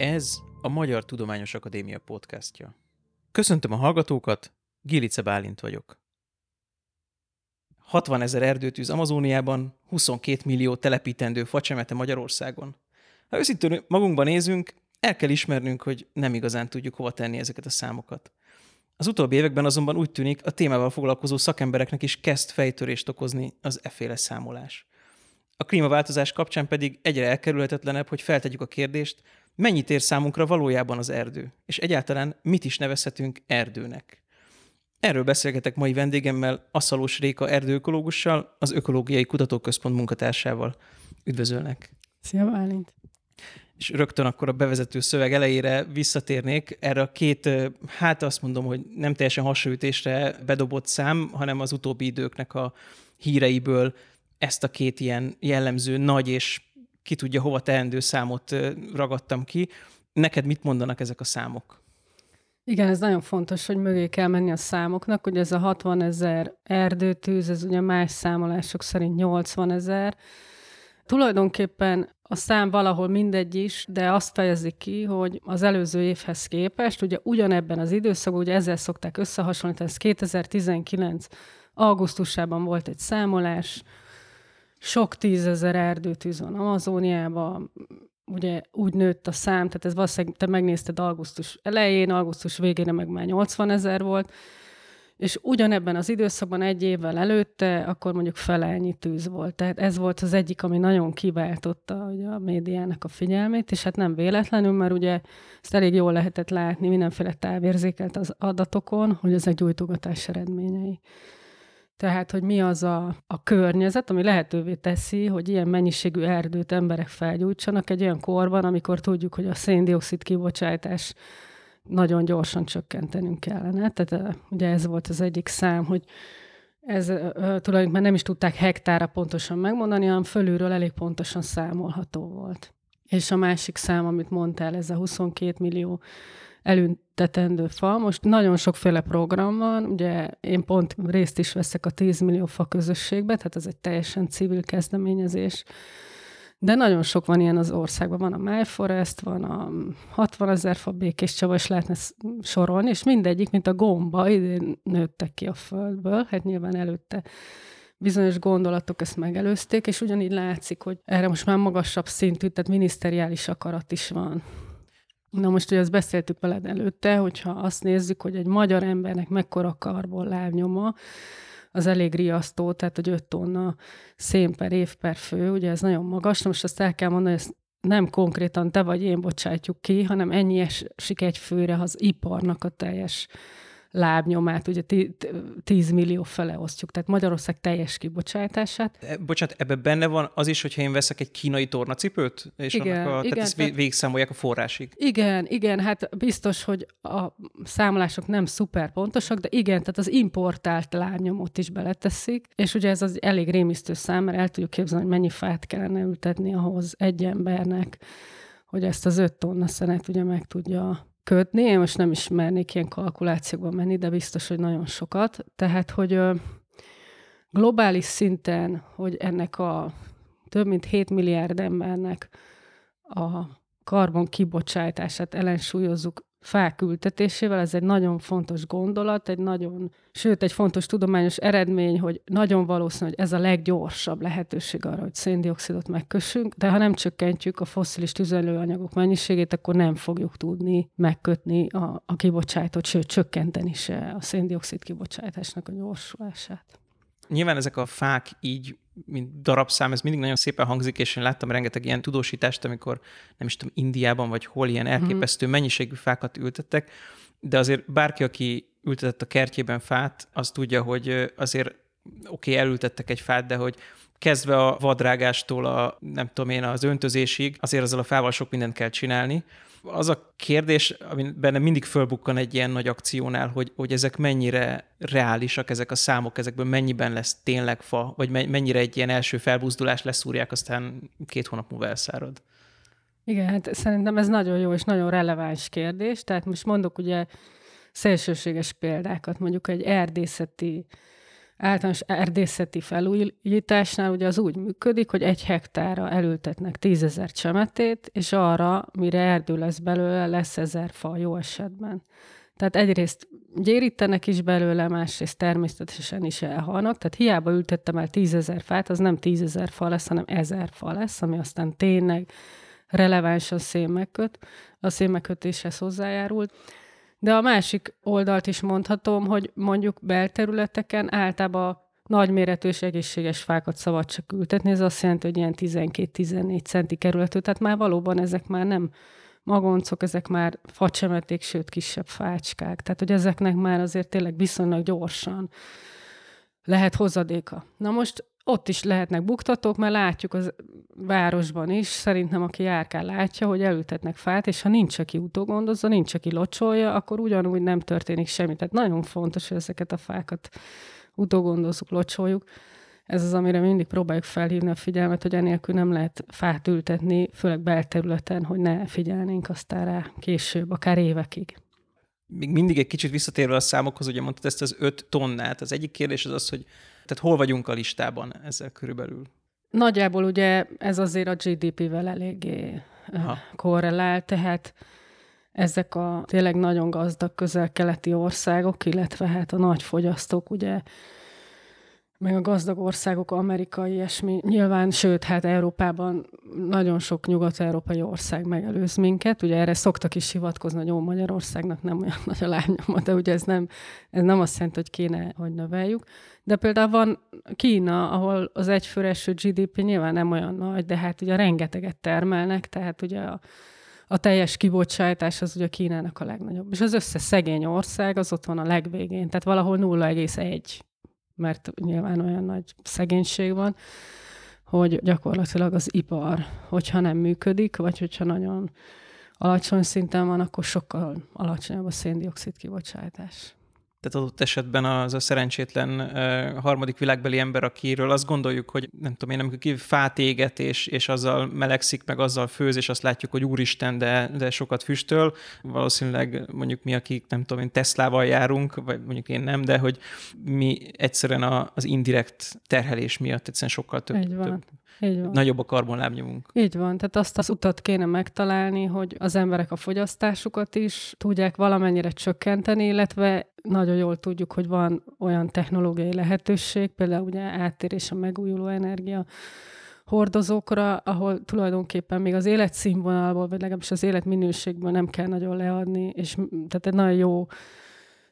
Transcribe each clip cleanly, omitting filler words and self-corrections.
Ez a Magyar Tudományos Akadémia podcastja. Köszöntöm a hallgatókat, Gilica Bálint vagyok. 60 000 erdőtűz Amazóniában, 22 millió telepítendő facsemete Magyarországon. Ha őszintén magunkba nézünk, el kell ismernünk, hogy nem igazán tudjuk hova tenni ezeket a számokat. Az utóbbi években azonban úgy tűnik, a témával foglalkozó szakembereknek is kezd fejtörést okozni az efféle számolás. A klímaváltozás kapcsán pedig egyre elkerülhetetlenebb, hogy feltegyük a kérdést, mennyit ér számunkra valójában az erdő, és egyáltalán mit is nevezhetünk erdőnek. Erről beszélgetek mai vendégemmel, Aszalós Réka erdőökológussal, az Ökológiai Kutatóközpont munkatársával. Üdvözöllek! Szia, Bálint! És rögtön akkor a bevezető szöveg elejére visszatérnék erre a két, hát azt mondom, hogy nem teljesen hasonlítésre bedobott szám, hanem az utóbbi időknek a híreiből ezt a két ilyen jellemző nagy és ki tudja hova teendő számot ragadtam ki. Neked mit mondanak ezek a számok? Igen, ez nagyon fontos, hogy mögé kell menni a számoknak, hogy ez a 60 000 erdőtűz, ez ugye más számolások szerint 80 000. Tulajdonképpen a szám valahol mindegy is, de azt fejezi ki, hogy az előző évhez képest, ugye ugyanebben az időszakban, ugye ezzel szokták összehasonlítani, ez 2019. augusztusában volt egy számolás, sok 10 000 erdőtűz van Amazóniában, ugye úgy nőtt a szám, tehát ez valószínűleg te megnézted augusztus elején, augusztus végére meg már 80 000 volt, és ugyanebben az időszakban egy évvel előtte, akkor mondjuk felelnyi tűz volt. Tehát ez volt az egyik, ami nagyon kiváltotta ugye a médiának a figyelmét, és hát nem véletlenül, mert ugye ezt elég jól lehetett látni mindenféle távérzékelt az adatokon, hogy ez egy gyújtogatás eredményei. Tehát, hogy mi az a környezet, ami lehetővé teszi, hogy ilyen mennyiségű erdőt emberek felgyújtsanak egy olyan korban, amikor tudjuk, hogy a szén-dioxid kibocsátás nagyon gyorsan csökkentenünk kellene. Tehát ugye ez volt az egyik szám, hogy ez tulajdonképpen nem is tudták hektára pontosan megmondani, hanem fölülről elég pontosan számolható volt. És a másik szám, amit mondtál, ez a 22 millió elültetendő fa. Most nagyon sokféle program van, ugye én pont részt is veszek a 10 millió fa közösségbe, tehát ez egy teljesen civil kezdeményezés. De nagyon sok van ilyen az országban. Van a My Forest, van a 60 000 fa Békés Csaba, és lehetne sorolni, és mindegyik, mint a gomba, idén nőttek ki a földből. Hát nyilván előtte bizonyos gondolatok ezt megelőzték, és ugyanígy látszik, hogy erre most már magasabb szintű, tehát miniszteriális akarat is van. Na most, ugye ezt beszéltük veled előtte, hogyha azt nézzük, hogy egy magyar embernek mekkora karbonlábnyoma, az elég riasztó, tehát hogy 5 tonna szén per év per fő, ugye ez nagyon magas. Na most azt el kell mondani, hogy ezt nem konkrétan te vagy én bocsátjuk ki, hanem ennyi esik egy főre az iparnak a teljes lábnyomát, ugye 10 millió fele osztjuk, tehát Magyarország teljes kibocsátását. Bocsánat, ebben benne van az is, hogyha én veszek egy kínai tornacipőt, és igen, annak tehát végigszámolják a forrásig. Igen, hát biztos, hogy a számolások nem szuper pontosak, de igen, tehát az importált lábnyomot is beleteszik, és ugye ez az elég rémisztő szám, mert el tudjuk képzelni, hogy mennyi fát kellene ültetni ahhoz egy embernek, hogy ezt az 5 tonna szenet ugye meg tudja kötni. Én most nem ismernék ilyen kalkulációkba menni, de biztos, hogy nagyon sokat. Tehát, hogy globális szinten, hogy ennek a több mint 7 milliárd embernek a karbon kibocsátását ellensúlyozzuk fák ültetésével, ez egy nagyon fontos gondolat, egy fontos tudományos eredmény, hogy nagyon valószínű, hogy ez a leggyorsabb lehetőség arra, hogy széndioxidot megkössünk, de ha nem csökkentjük a fosszilis tüzelőanyagok mennyiségét, akkor nem fogjuk tudni megkötni a kibocsátást, sőt, csökkenteni se a széndioxid kibocsátásnak a gyorsulását. Nyilván ezek a fák így, mint darabszám, ez mindig nagyon szépen hangzik, és én láttam rengeteg ilyen tudósítást, amikor nem is tudom, Indiában vagy hol ilyen elképesztő mennyiségű fákat ültettek, de azért bárki, aki ültetett a kertjében fát, az tudja, hogy azért oké, elültettek egy fát, de hogy kezdve a vadrágástól az öntözésig, azért azzal a fával sok mindent kell csinálni. Az a kérdés, ami bennem mindig fölbukkan egy ilyen nagy akciónál, hogy ezek mennyire reálisak, ezek a számok, ezekből mennyiben lesz tényleg fa, vagy mennyire egy ilyen első felbuzdulás leszúrják, aztán 2 hónap múlva elszárad. Igen, hát szerintem ez nagyon jó és nagyon releváns kérdés. Tehát most mondok ugye szélsőséges példákat, mondjuk egy erdészeti általános erdészeti felújításnál ugye az úgy működik, hogy 1 hektárra elültetnek 10 000 csemetét, és arra, mire erdő lesz belőle, lesz 1000 fa jó esetben. Tehát egyrészt gyérítenek is belőle, másrészt természetesen is elhalnak, tehát hiába ültettem el 10 000 fát, az nem 10 000 fa lesz, hanem 1000 fa lesz, ami aztán tényleg releváns a szénmegköt, a szénmegkötéshez hozzájárult. De a másik oldalt is mondhatom, hogy mondjuk belterületeken általában nagyméretű és egészséges fákat szabad csak ültetni, ez azt jelenti, hogy ilyen 12-14 centi kerületű, tehát már valóban ezek már nem magoncok, ezek már facsemeték, sőt kisebb fácskák. Tehát, hogy ezeknek már azért tényleg viszonylag gyorsan lehet hozadéka. Na most ott is lehetnek buktatók, mert látjuk az városban is, szerintem aki járkál látja, hogy elültetnek fát, és ha nincs, aki utógondozza, nincs, aki locsolja, akkor ugyanúgy nem történik semmi. Tehát nagyon fontos, hogy ezeket a fákat utógondozzuk, locsoljuk. Ez az, amire mindig próbáljuk felhívni a figyelmet, hogy enélkül nem lehet fát ültetni, főleg belterületen, hogy ne figyelnénk aztán rá később, akár évekig. Még mindig egy kicsit visszatérve a számokhoz, ugye mondtad ezt az 5 tonnát. Az egyik kérdés az, hogy tehát hol vagyunk a listában ezzel körülbelül? Nagyjából ugye ez azért a GDP-vel eléggé korrelál, tehát ezek a tényleg nagyon gazdag közel-keleti országok, illetve hát a nagy fogyasztók, ugye meg a gazdag országok, amerikai ilyesmi, nyilván, sőt, hát Európában nagyon sok nyugat-európai ország megelőz minket. Ugye erre szoktak is hivatkozni, hogy jó, Magyarországnak nem olyan nagy a lábnyoma, de ugye ez nem azt jelenti, hogy kéne, hogy növeljük. De például van Kína, ahol az egyfőre eső GDP nyilván nem olyan nagy, de hát ugye rengeteget termelnek, tehát ugye a teljes kibocsátás az ugye Kínának a legnagyobb. És az összes szegény ország az ott van a legvégén, tehát valahol 0,1, mert nyilván olyan nagy szegénység van, hogy gyakorlatilag az ipar, hogyha nem működik, vagy hogyha nagyon alacsony szinten van, akkor sokkal alacsonyabb a szén-dioxid kibocsátás. Tehát adott esetben az a szerencsétlen harmadik világbeli ember, akiről azt gondoljuk, hogy nem tudom én, amikor fát éget, és azzal melegszik, meg azzal főz, és azt látjuk, hogy úristen, de sokat füstöl. Valószínűleg mondjuk mi, akik nem tudom én, Teslával járunk, vagy mondjuk én nem, de hogy mi egyszerűen az indirekt terhelés miatt egyszerűen sokkal több, nagyobb a karbonlábnyomunk. Így van, tehát azt az utat kéne megtalálni, hogy az emberek a fogyasztásukat is tudják valamennyire csökkenteni, illetve nagyon jól tudjuk, hogy van olyan technológiai lehetőség, például ugye áttérés a megújuló energia hordozókra, ahol tulajdonképpen még az életszínvonalból, vagy legalábbis az életminőségből nem kell nagyon leadni, és tehát egy nagyon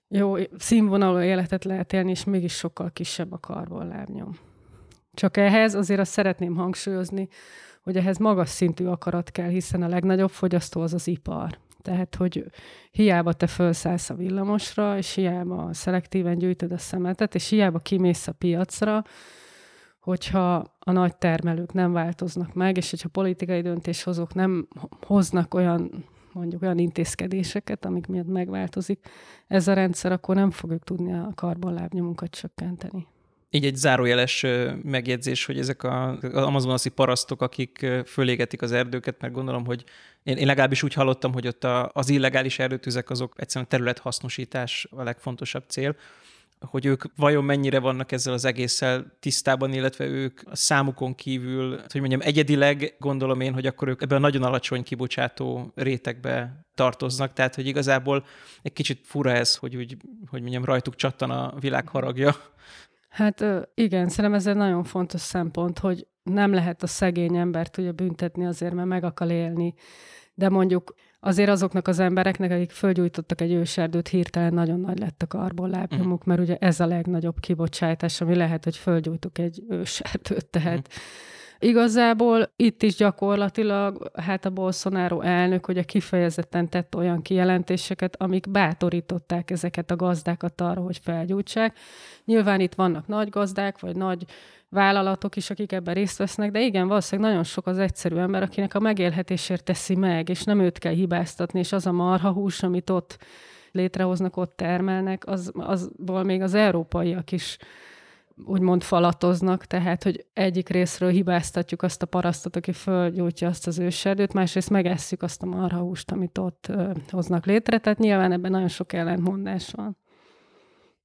jó színvonalú életet lehet élni, és mégis sokkal kisebb a karbonlábnyom. Csak ehhez azért azt szeretném hangsúlyozni, hogy ehhez magas szintű akarat kell, hiszen a legnagyobb fogyasztó az az ipar. Tehát, hogy hiába te felszállsz a villamosra, és hiába szelektíven gyűjtöd a szemetet, és hiába kimész a piacra, hogyha a nagy termelők nem változnak meg, és hogyha politikai döntéshozók nem hoznak olyan intézkedéseket, amik miatt megváltozik ez a rendszer, akkor nem fogjuk tudni a karbonlábnyomunkat csökkenteni. Így egy zárójeles megjegyzés, hogy ezek az amazonasi parasztok, akik fölégetik az erdőket, mert gondolom, hogy én legalábbis úgy hallottam, hogy ott az illegális erdőtüzek azok egyszerűen a területhasznosítás a legfontosabb cél, hogy ők vajon mennyire vannak ezzel az egésszel tisztában, illetve ők a számukon kívül, hogy mondjam, egyedileg gondolom én, hogy akkor ők ebben a nagyon alacsony kibocsátó rétegbe tartoznak, tehát hogy igazából egy kicsit fura ez, hogy úgy, hogy mondjam, rajtuk csattan a világ haragja. Hát igen, szerintem ez egy nagyon fontos szempont, hogy nem lehet a szegény embert ugye büntetni azért, mert meg akar élni. De mondjuk azért azoknak az embereknek, akik fölgyújtottak egy őserdőt, hirtelen nagyon nagy lett a karbonlábnyomuk, mert ugye ez a legnagyobb kibocsátás, ami lehet, hogy fölgyújtuk egy őserdőt. Tehát igazából itt is gyakorlatilag hát a Bolsonaro elnök ugye kifejezetten tett olyan kijelentéseket, amik bátorították ezeket a gazdákat arra, hogy felgyújtsák. Nyilván itt vannak nagy gazdák, vagy nagy vállalatok is, akik ebben részt vesznek, de igen, valószínűleg nagyon sok az egyszerű ember, akinek a megélhetésért teszi meg, és nem őt kell hibáztatni, és az a marhahús, amit ott létrehoznak, ott termelnek, azból még az európaiak is úgymond falatoznak, tehát, hogy egyik részről hibáztatjuk azt a parasztot, aki fölgyújtja azt az őserdőt, másrészt megesszük azt a marhahúst, amit ott hoznak létre, tehát nyilván ebben nagyon sok ellentmondás van.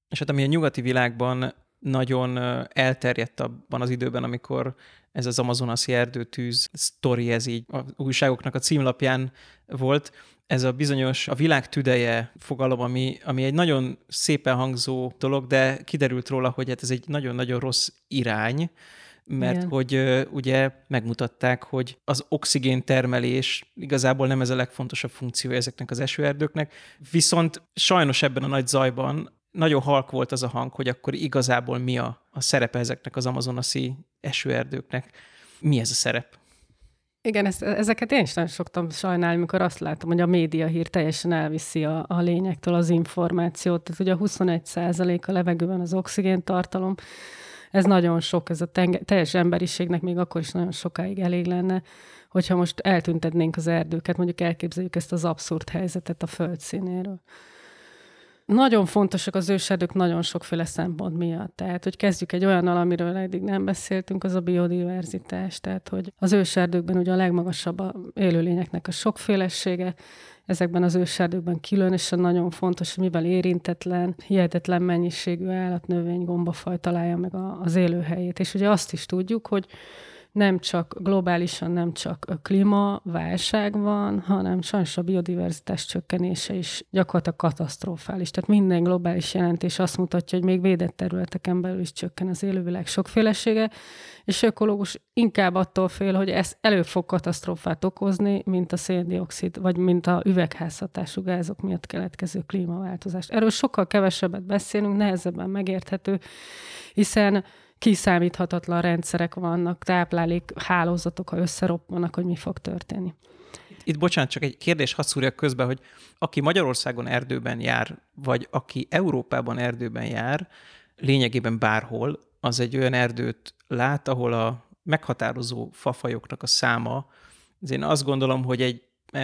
És hát ami a nyugati világban nagyon elterjedt abban az időben, amikor ez az amazonasi erdőtűz sztori, ez így a újságoknak a címlapján volt. Ez a bizonyos, a világ tüdeje fogalom, ami egy nagyon szépen hangzó dolog, de kiderült róla, hogy hát ez egy nagyon-nagyon rossz irány, mert igen, hogy ugye megmutatták, hogy az oxigéntermelés igazából nem ez a legfontosabb funkciója ezeknek az esőerdőknek, viszont sajnos ebben a nagy zajban nagyon halk volt az a hang, hogy akkor igazából mi a szerepe ezeknek az amazonasi esőerdőknek. Mi ez a szerep? Igen, ezeket én is nem szoktam sajnálni, amikor azt látom, hogy a média hír teljesen elviszi a lényektől az információt. Tehát ugye a 21% a levegőben az oxigéntartalom, ez nagyon sok, ez a teljes emberiségnek még akkor is nagyon sokáig elég lenne, hogyha most eltüntetnénk az erdőket, mondjuk elképzeljük ezt az abszurd helyzetet a föld színéről. Nagyon fontosak az őserdők nagyon sokféle szempont miatt. Tehát, hogy kezdjük egy olyannal, amiről eddig nem beszéltünk, az a biodiverzitás. Tehát, hogy az őserdőkben ugye a legmagasabb a élőlényeknek a sokfélesége. Ezekben az őserdőkben különösen nagyon fontos, hogy mivel érintetlen, hihetetlen mennyiségű állat, növény, gombafaj találja meg az élőhelyét. És ugye azt is tudjuk, hogy nem csak globálisan, nem csak a klímaválság van, hanem sajnos a biodiverzitás csökkenése is gyakorlatilag katasztrofális. Tehát minden globális jelentés azt mutatja, hogy még védett területeken belül is csökken az élővilág sokfélesége, és ökológus inkább attól fél, hogy ez előbb fog katasztrófát okozni, mint a széndioxid, vagy mint a üvegházhatású gázok miatt keletkező klímaváltozást. Erről sokkal kevesebbet beszélünk, nehezebben megérthető, hiszen kiszámíthatatlan rendszerek vannak, táplálék, hálózatok, ha összeroppanak, hogy mi fog történni. Itt bocsánat, csak egy kérdés hadd szúrjak közben, hogy aki Magyarországon erdőben jár, vagy aki Európában erdőben jár, lényegében bárhol, az egy olyan erdőt lát, ahol a meghatározó fafajoknak a száma, az én azt gondolom, hogy egy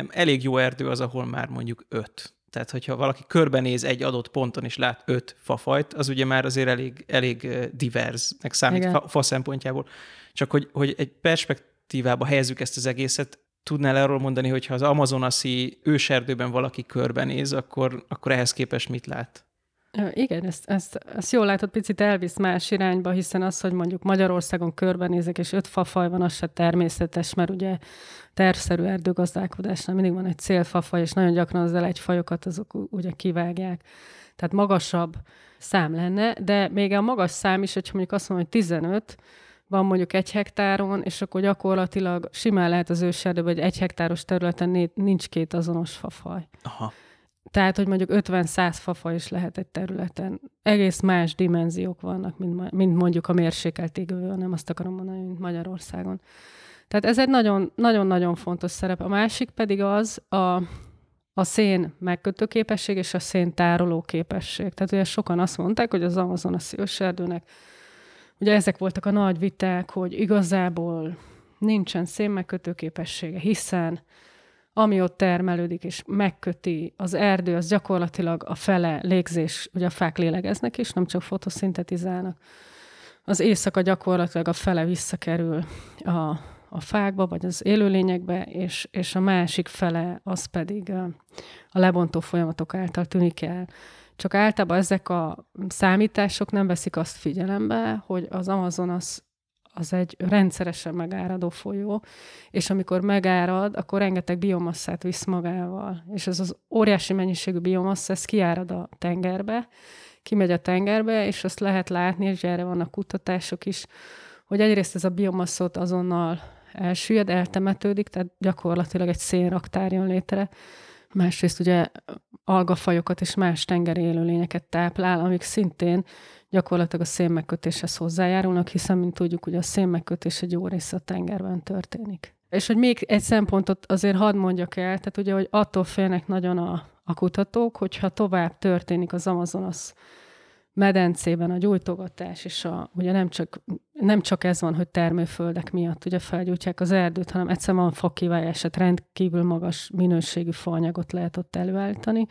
elég jó erdő az, ahol már mondjuk 5. Tehát, hogyha valaki körbenéz egy adott ponton, és lát 5 fafajt, az ugye már azért elég diverznek számít fa szempontjából. Csak hogy egy perspektívába helyezzük ezt az egészet, tudnál arról mondani, hogyha az amazonasi őserdőben valaki körbenéz, akkor ehhez képest mit lát? Igen, ezt jól látod, picit elvisz más irányba, hiszen az, hogy mondjuk Magyarországon körbenézek, és 5 fafaj van, az se természetes, mert ugye tervszerű erdőgazdálkodásnál mindig van egy célfafaj, és nagyon gyakran az elegyfajokat azok ugye kivágják. Tehát magasabb szám lenne, de még a magas szám is, hogyha mondjuk azt mondom, hogy 15, van mondjuk 1 hektáron, és akkor gyakorlatilag simán lehet az őserdőben, hogy 1 hektáros területen nincs 2 azonos fafaj. Aha. Tehát, hogy mondjuk 50-100 fafaj is lehet egy területen. Egész más dimenziók vannak, mint mondjuk a mérsékelt égövön, nem azt akarom mondani, mint Magyarországon. Tehát ez egy nagyon-nagyon fontos szerep. A másik pedig az a szén megkötő képesség és a szén tároló képesség. Tehát ugye sokan azt mondták, hogy az amazonasi őserdőnek, ugye ezek voltak a nagy viták, hogy igazából nincsen szén megkötő képessége, hiszen ami ott termelődik és megköti az erdő, az gyakorlatilag a fele légzés, ugye a fák lélegeznek is, nem csak fotoszintetizálnak. Az éjszaka gyakorlatilag a fele visszakerül a fákba, vagy az élőlényekbe, és a másik fele az pedig a lebontó folyamatok által tűnik el. Csak általában ezek a számítások nem veszik azt figyelembe, hogy az Amazonas az egy rendszeresen megáradó folyó, és amikor megárad, akkor rengeteg biomasszát visz magával. És ez az óriási mennyiségű biomassz, ez kiárad a tengerbe, kimegy a tengerbe, és azt lehet látni, és erre vannak kutatások is, hogy egyrészt ez a biomasszot azonnal elsüllyed, eltemetődik, tehát gyakorlatilag egy szénraktár jön létre. Másrészt ugye algafajokat és más tengeri élőlényeket táplál, amik szintén gyakorlatilag a szénmegkötéshez hozzájárulnak, hiszen, mint tudjuk, ugye a szénmegkötés egy jó része a tengerben történik. És hogy még egy szempontot azért hadd mondjak el, tehát ugye, hogy attól félnek nagyon a kutatók, hogyha tovább történik az Amazonas medencében a gyújtogatás, és ugye nem csak ez van, hogy termőföldek miatt ugye felgyújtják az erdőt, hanem egyszerűen van fakivágás, tehát rendkívül magas minőségű faanyagot lehet ott előállítani,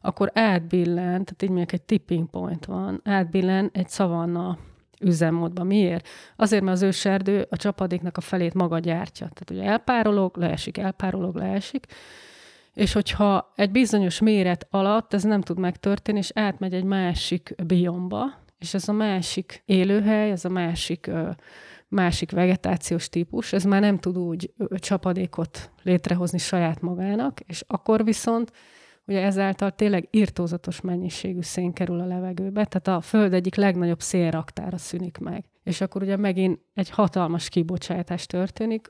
akkor átbillen, tehát így mondjuk egy tipping point van, átbillen egy szavanna üzemmódba. Miért? Azért, mert az őserdő a csapadéknak a felét maga gyártja. Tehát ugye elpárolog, leesik, és hogyha egy bizonyos méret alatt ez nem tud megtörténni, és átmegy egy másik biomba, És ez a másik élőhely, ez a másik vegetációs típus, ez már nem tud úgy csapadékot létrehozni saját magának, és akkor viszont ugye ezáltal tényleg irtózatos mennyiségű szén kerül a levegőbe, tehát a Föld egyik legnagyobb szénraktára szűnik meg. És akkor ugye megint egy hatalmas kibocsátás történik,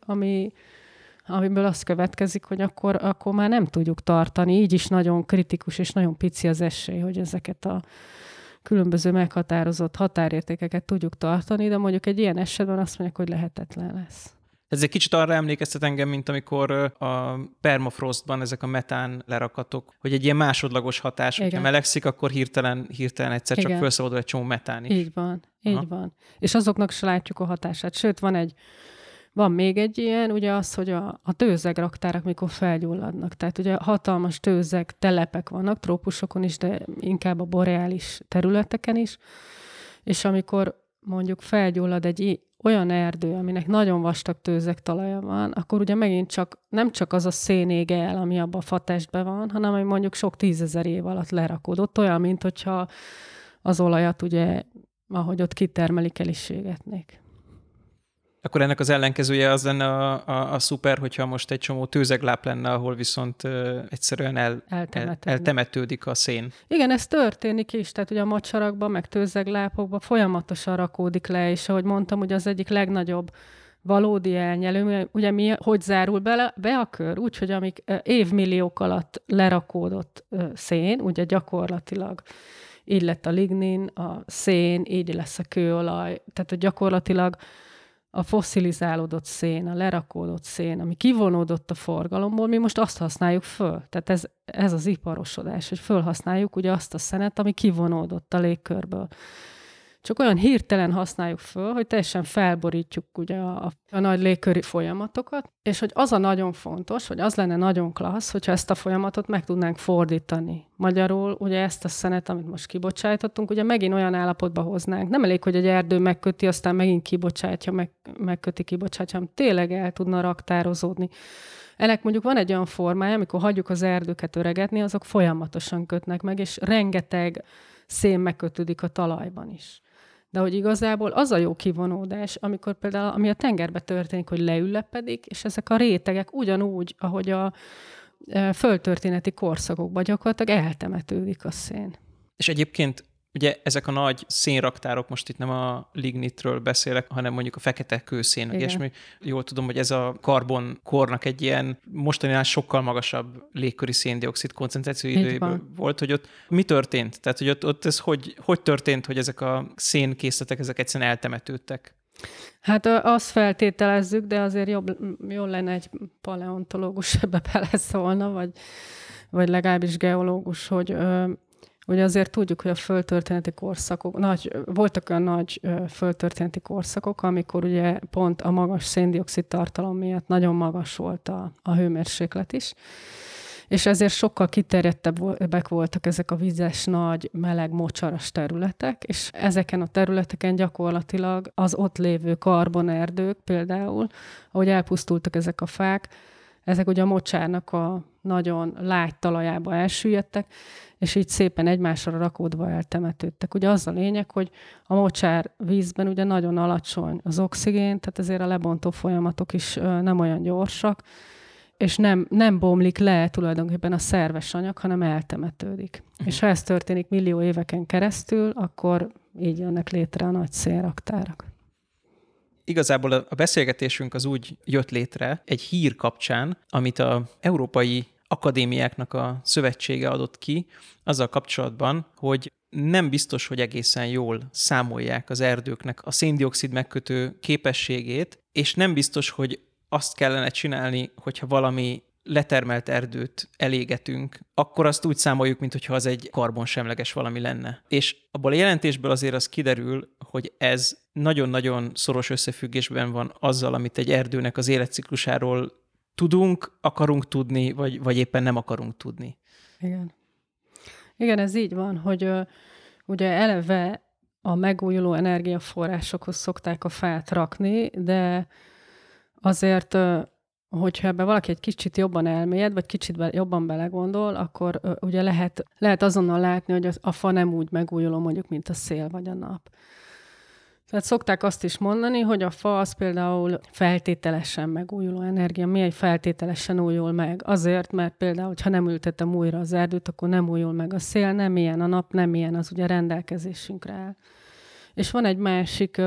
amiből az következik, hogy akkor már nem tudjuk tartani, így is nagyon kritikus és nagyon pici az esély, hogy ezeket a különböző meghatározott határértékeket tudjuk tartani, de mondjuk egy ilyen esetben azt mondják, hogy lehetetlen lesz. Ez egy kicsit arra emlékeztet engem, mint amikor a permafrostban ezek a metán lerakatok, hogy egy ilyen másodlagos hatás, hogyha melegszik, akkor hirtelen egyszer csak felszabadul egy csomó metán is. Így van. És azoknak se látjuk a hatását. Sőt, van még egy ilyen, ugye az, hogy a tőzegraktárak mikor felgyulladnak. Tehát ugye hatalmas tőzeg telepek vannak, trópusokon is, de inkább a boreális területeken is. És amikor mondjuk felgyullad egy olyan erdő, aminek nagyon vastag tőzeg talaja van, akkor ugye megint csak nem csak az a szén ég el, ami abban a fatestben van, hanem ami mondjuk sok 10 000 év alatt lerakódott, olyan, mint hogyha az olajat ugye, ahogy ott kitermelik, el is égetnék. Akkor ennek az ellenkezője az lenne a szuper, hogyha most egy csomó tőzegláp lenne, ahol viszont egyszerűen eltemetődik a szén. Igen, ez történik is, tehát ugye a mocsarakban, meg tőzeglápokban folyamatosan rakódik le, és ahogy mondtam, ugye az egyik legnagyobb valódi elnyelő, ugye hogy zárul be a kör? Úgy, hogy amik évmilliók alatt lerakódott szén, ugye gyakorlatilag így lett a lignin, a szén, így lesz a kőolaj, tehát gyakorlatilag a fosszilizálódott szén, a lerakódott szén, ami kivonódott a forgalomból, mi most azt használjuk föl. Tehát ez az iparosodás, hogy fölhasználjuk ugye azt a szenet, ami kivonódott a légkörből. Csak olyan hirtelen használjuk föl, hogy teljesen felborítjuk ugye a nagy légköri folyamatokat, és hogy az a nagyon fontos, hogy az lenne nagyon klassz, hogyha ezt a folyamatot meg tudnánk fordítani. Magyarul ugye ezt a szenet, amit most kibocsátottunk, ugye megint olyan állapotba hoznánk. Nem elég, hogy egy erdő megköti, aztán megint kibocsátja, megköti, kibocsátja, hanem tényleg el tudna raktározódni. Ennek mondjuk van egy olyan formája, amikor hagyjuk az erdőket öregetni, azok folyamatosan kötnek meg, és rengeteg szén megkötődik a talajban is. De hogy igazából az a jó kivonódás, amikor például, ami a tengerbe történik, hogy leüllepedik, és ezek a rétegek ugyanúgy, ahogy a földtörténeti korszakokban gyakorlatilag eltemetődik a szén. És egyébként ugye ezek a nagy szénraktárok, most itt nem a lignitről beszélek, hanem mondjuk a fekete kőszén, vagy ilyesmi. Jól tudom, hogy ez a karbonkornak egy ilyen mostaninál sokkal magasabb légköri széndioxid koncentráció időjéből volt, hogy ott mi történt? Tehát, hogy ott ez hogy történt, hogy ezek a szénkészletek, ezek egyszerűen eltemetődtek? Hát azt feltételezzük, de azért jól lenne egy paleontológus ebbe beleszólna, vagy legalábbis geológus, hogy... Ugye azért tudjuk, hogy a földtörténeti korszakok, voltak olyan nagy földtörténeti korszakok, amikor ugye pont a magas széndioxid tartalom miatt nagyon magas volt a hőmérséklet is, és ezért sokkal kiterjedtebbek voltak ezek a vizes, nagy, meleg, mocsaras területek, és ezeken a területeken gyakorlatilag az ott lévő karbonerdők például, ahogy elpusztultak ezek a fák, ezek ugye a mocsárnak a nagyon lágy talajába elsüllyedtek, és így szépen egymásra rakódva eltemetődtek. Ugye az a lényeg, hogy a mocsár vízben ugye nagyon alacsony az oxigén, tehát ezért a lebontó folyamatok is nem olyan gyorsak, és nem bomlik le tulajdonképpen a szerves anyag, hanem eltemetődik. És ha ez történik millió éveken keresztül, akkor így jönnek létre a nagy szénraktárak. Igazából a beszélgetésünk az úgy jött létre egy hír kapcsán, amit az Európai Akadémiáknak a szövetsége adott ki, azzal kapcsolatban, hogy nem biztos, hogy egészen jól számolják az erdőknek a széndioxid megkötő képességét, és nem biztos, hogy azt kellene csinálni, hogyha valami letermelt erdőt elégetünk, akkor azt úgy számoljuk, mintha az egy karbonsemleges valami lenne. És abból a jelentésből azért az kiderül, hogy ez nagyon-nagyon szoros összefüggésben van azzal, amit egy erdőnek az életciklusáról tudunk, akarunk tudni, vagy éppen nem akarunk tudni. Igen. Igen, ez így van, hogy ugye eleve a megújuló energiaforrásokhoz szokták a fát rakni, de azért... hogyha ebbe valaki egy kicsit jobban elmélyed, vagy kicsit jobban belegondol, akkor ugye lehet azonnal látni, hogy a fa nem úgy megújuló mondjuk, mint a szél vagy a nap. Tehát szokták azt is mondani, hogy a fa az például feltételesen megújuló energia. Mi egy feltételesen újul meg? Azért, mert például, ha nem ültetem újra az erdőt, akkor nem újul meg a szél, nem ilyen a nap, nem ilyen, az ugye rendelkezésünkre áll. És van egy másik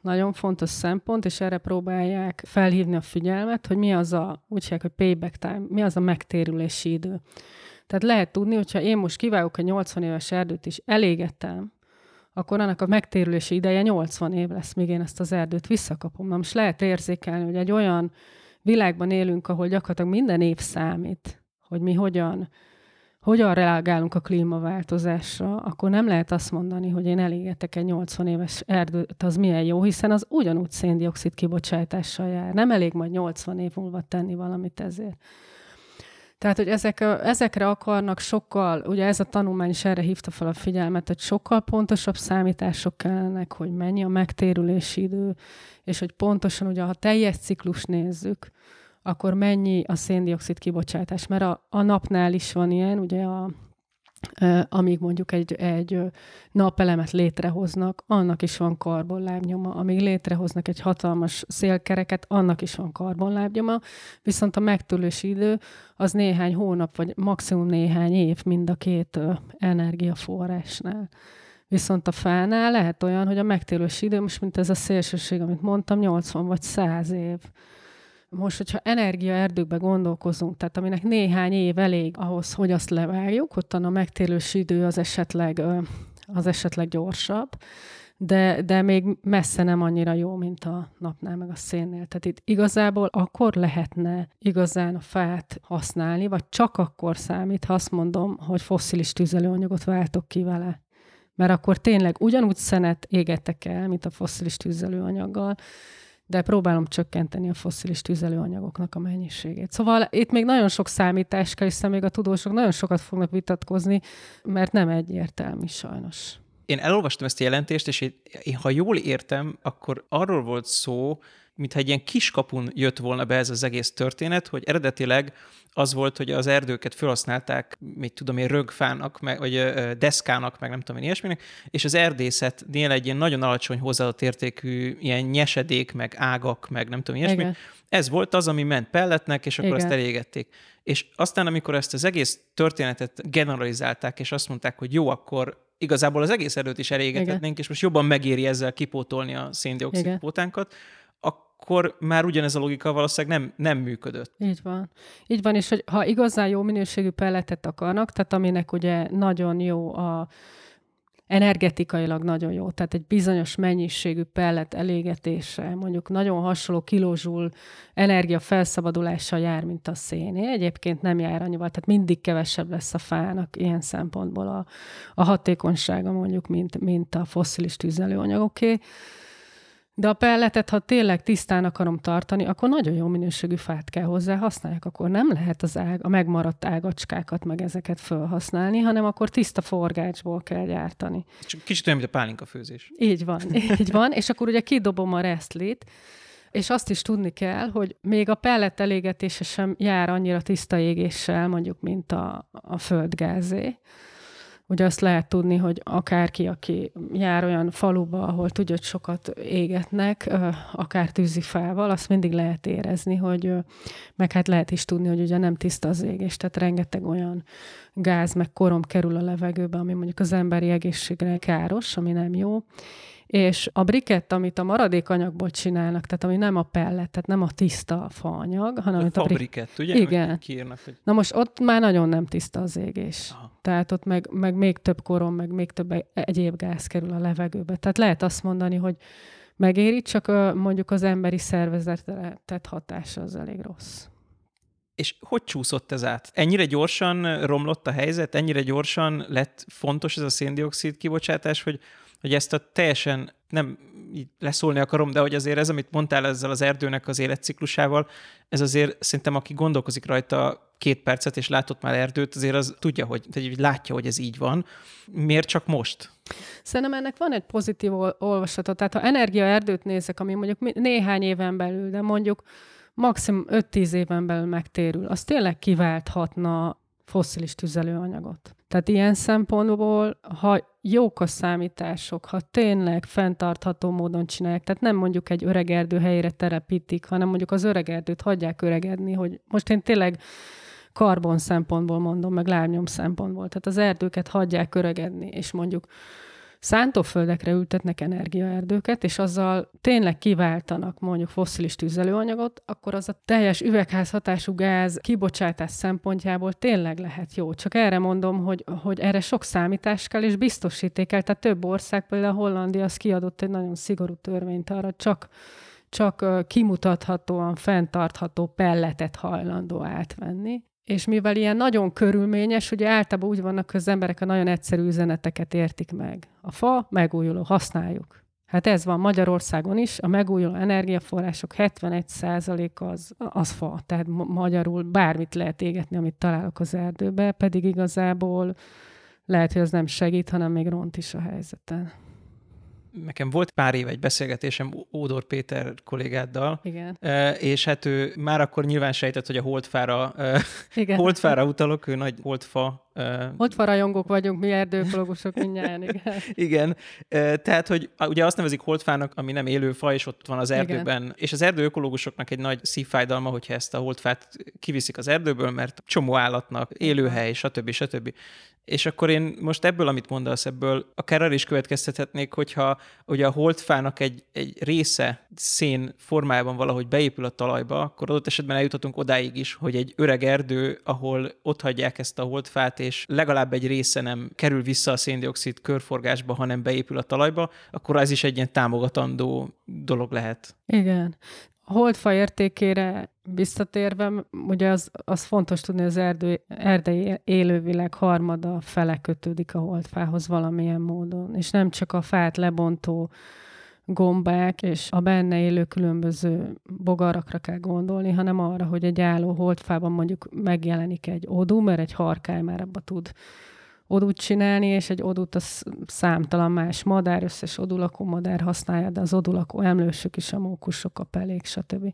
nagyon fontos szempont, és erre próbálják felhívni a figyelmet, hogy mi az a, úgy hívják, hogy payback time, mi az a megtérülési idő. Tehát lehet tudni, hogyha én most kivágok a 80 éves erdőt is, elégetem, akkor annak a megtérülési ideje 80 év lesz, míg én ezt az erdőt visszakapom. Na most lehet érzékelni, hogy egy olyan világban élünk, ahol gyakorlatilag minden év számít, hogy mi hogyan reagálunk a klímaváltozásra, akkor nem lehet azt mondani, hogy én elégetek egy 80 éves erdőt, az milyen jó, hiszen az ugyanúgy szén-dioxid kibocsátással jár. Nem elég majd 80 év múlva tenni valamit ezért. Tehát, hogy ezekre akarnak sokkal, ugye ez a tanulmány is erre hívta fel a figyelmet, hogy sokkal pontosabb számítások kellenek, hogy mennyi a megtérülési idő, és hogy pontosan, ugye ha teljes ciklus nézzük, akkor mennyi a szén-dioxid kibocsátás. Mert a napnál is van ilyen, ugye amíg mondjuk egy napelemet létrehoznak, annak is van karbonlábnyoma. Amíg létrehoznak egy hatalmas szélkereket, annak is van karbonlábnyoma. Viszont a megtérülési idő az néhány hónap, vagy maximum néhány év mind a két energiaforrásnál. Viszont a fánál lehet olyan, hogy a megtérülési idő, most mint ez a szélsőség, amit mondtam, 80 vagy 100 év. Most, hogyha energiaerdőkbe gondolkozunk, tehát aminek néhány év elég ahhoz, hogy azt levágjuk, ottan a megtérülési idő az esetleg gyorsabb, de még messze nem annyira jó, mint a napnál meg a szénnél. Tehát itt igazából akkor lehetne igazán a fát használni, vagy csak akkor számít, ha azt mondom, hogy fosszilis tüzelőanyagot váltok ki vele. Mert akkor tényleg ugyanúgy szenet égetek el, mint a fosszilis tüzelőanyaggal, de próbálom csökkenteni a fosszilis tüzelőanyagoknak a mennyiségét. Szóval itt még nagyon sok számítás kell, hiszen még a tudósok nagyon sokat fognak vitatkozni, mert nem egyértelmű sajnos. Én elolvastam ezt a jelentést, és én, ha jól értem, akkor arról volt szó, mintha egy ilyen kiskapun jött volna be ez az egész történet, hogy eredetileg az volt, hogy az erdőket felhasználták, mit tudom én, rögfának, vagy deszkának, meg nem tudom én ilyesminek, és az erdészetnél egy ilyen nagyon alacsony hozzáadott értékű ilyen nyesedék, meg ágak, meg nem tudom ilyesmi. Igen. Ez volt az, ami ment pelletnek, és akkor igen, ezt elégették. És aztán, amikor ezt az egész történetet generalizálták, és azt mondták, hogy jó, akkor igazából az egész erdőt is elégethetnénk, igen, és most jobban megéri ezzel kipótolni a szén-dioxid kvótánkat, akkor már ugyanez a logika valószínűleg nem működött. Így van, és hogy ha igazán jó minőségű pelletet akarnak, tehát aminek ugye nagyon jó energetikailag nagyon jó, tehát egy bizonyos mennyiségű pellet elégetése, mondjuk nagyon hasonló kilozsul energia felszabadulása jár, mint a széné. Egyébként nem jár annyival, tehát mindig kevesebb lesz a fának ilyen szempontból a hatékonysága mondjuk, mint a fosszilis tüzelőanyagoké. De a pelletet, ha tényleg tisztán akarom tartani, akkor nagyon jó minőségű fát kell hozzá használják, akkor nem lehet a megmaradt ágacskákat meg ezeket felhasználni, hanem akkor tiszta forgácsból kell gyártani. Kicsit olyan, mint a pálinkafőzés. Így van, és akkor ugye kidobom a resztlit, és azt is tudni kell, hogy még a pellet elégetése sem jár annyira tiszta égéssel, mondjuk, mint a földgázé. Ugye azt lehet tudni, hogy akárki, aki jár olyan faluba, ahol tudja, hogy sokat égetnek, akár tűzifával, azt mindig lehet érezni, hogy meg hát lehet is tudni, hogy ugye nem tiszta az égés, tehát rengeteg olyan gáz meg korom kerül a levegőbe, ami mondjuk az emberi egészségre káros, ami nem jó. És a brikett, amit a maradékanyagból csinálnak, tehát ami nem a pellet, tehát nem a tiszta faanyag, hanem a fabrikett, ugye? Igen. Kiírnak, hogy... Na most ott már nagyon nem tiszta az égés. Aha. Tehát ott meg még több korom, meg még több egyéb gáz kerül a levegőbe. Tehát lehet azt mondani, hogy megéri, csak mondjuk az emberi szervezetre tett hatása az elég rossz. És hogy csúszott ez át? Ennyire gyorsan romlott a helyzet? Ennyire gyorsan lett fontos ez a szén-dioxid kibocsátás, hogy ezt a teljesen, nem leszólni akarom, de hogy azért ez, amit mondtál ezzel az erdőnek az életciklusával, ez azért szerintem, aki gondolkozik rajta 2 percet, és látott már erdőt, azért az tudja, hogy látja, hogy ez így van. Miért csak most? Szerintem ennek van egy pozitív olvasata. Tehát ha energiaerdőt nézek, ami mondjuk néhány éven belül, de mondjuk maximum 5-10 éven belül megtérül, az tényleg kiválthatna fosszilis tüzelőanyagot. Tehát ilyen szempontból, ha jók a számítások, ha tényleg fenntartható módon csinálják, tehát nem mondjuk egy öreg erdő helyére telepítik, hanem mondjuk az öreg erdőt hagyják öregedni, hogy most én tényleg karbon szempontból mondom, meg lábnyom szempontból, tehát az erdőket hagyják öregedni, és mondjuk szántóföldekre ültetnek energiaerdőket, és azzal tényleg kiváltanak mondjuk fosszilis tüzelőanyagot, akkor az a teljes üvegházhatású gáz kibocsátás szempontjából tényleg lehet jó. Csak erre mondom, hogy erre sok számítás kell, és biztosíték kell. Tehát több ország, például Hollandia, az kiadott egy nagyon szigorú törvényt arra, csak kimutathatóan fenntartható pelletet hajlandó átvenni. És mivel ilyen nagyon körülményes, ugye általában úgy vannak, hogy az emberek a nagyon egyszerű üzeneteket értik meg. A fa megújuló, használjuk. Hát ez van Magyarországon is, a megújuló energiaforrások 71% az fa. Tehát magyarul bármit lehet égetni, amit találok az erdőbe, pedig igazából lehet, hogy az nem segít, hanem még ront is a helyzeten. Nekem volt pár év egy beszélgetésem Ódor Péter kollégáddal, igen. És hát ő már akkor nyilván sejtett, hogy a holdfára utalok, ő nagy holdfa. Holdfa rajongók vagyunk, mi erdőökológusok mindjárt, igen. Igen, tehát hogy ugye azt nevezik holdfának, ami nem élő fa, és ott van az erdőben. Igen. És az erdőökológusoknak egy nagy szívfájdalma, hogyha ezt a holdfát kiviszik az erdőből, mert csomó állatnak élőhely, stb. Stb. És akkor én most ebből, amit mondasz, ebből akár arra is következtethetnék, hogyha ugye a holdfának egy része szén formájában valahogy beépül a talajba, akkor adott esetben eljuthatunk odáig is, hogy egy öreg erdő, ahol otthagyják ezt a holdfát, és legalább egy része nem kerül vissza a széndioxid körforgásba, hanem beépül a talajba, akkor ez is egy ilyen támogatandó dolog lehet. Igen. A holdfa értékére visszatérve, ugye az fontos tudni, hogy az erdei élővilág harmada fele kötődik a holdfához valamilyen módon, és nem csak a fát lebontó gombák és a benne élő különböző bogarakra kell gondolni, hanem arra, hogy egy álló holdfában mondjuk megjelenik egy odú, mert egy harkály már abba tud odút csinálni, és egy odút az számtalan más madár, összes odulakó madár használja, de az odulakó emlősök is, a mókusok, a pelék, stb.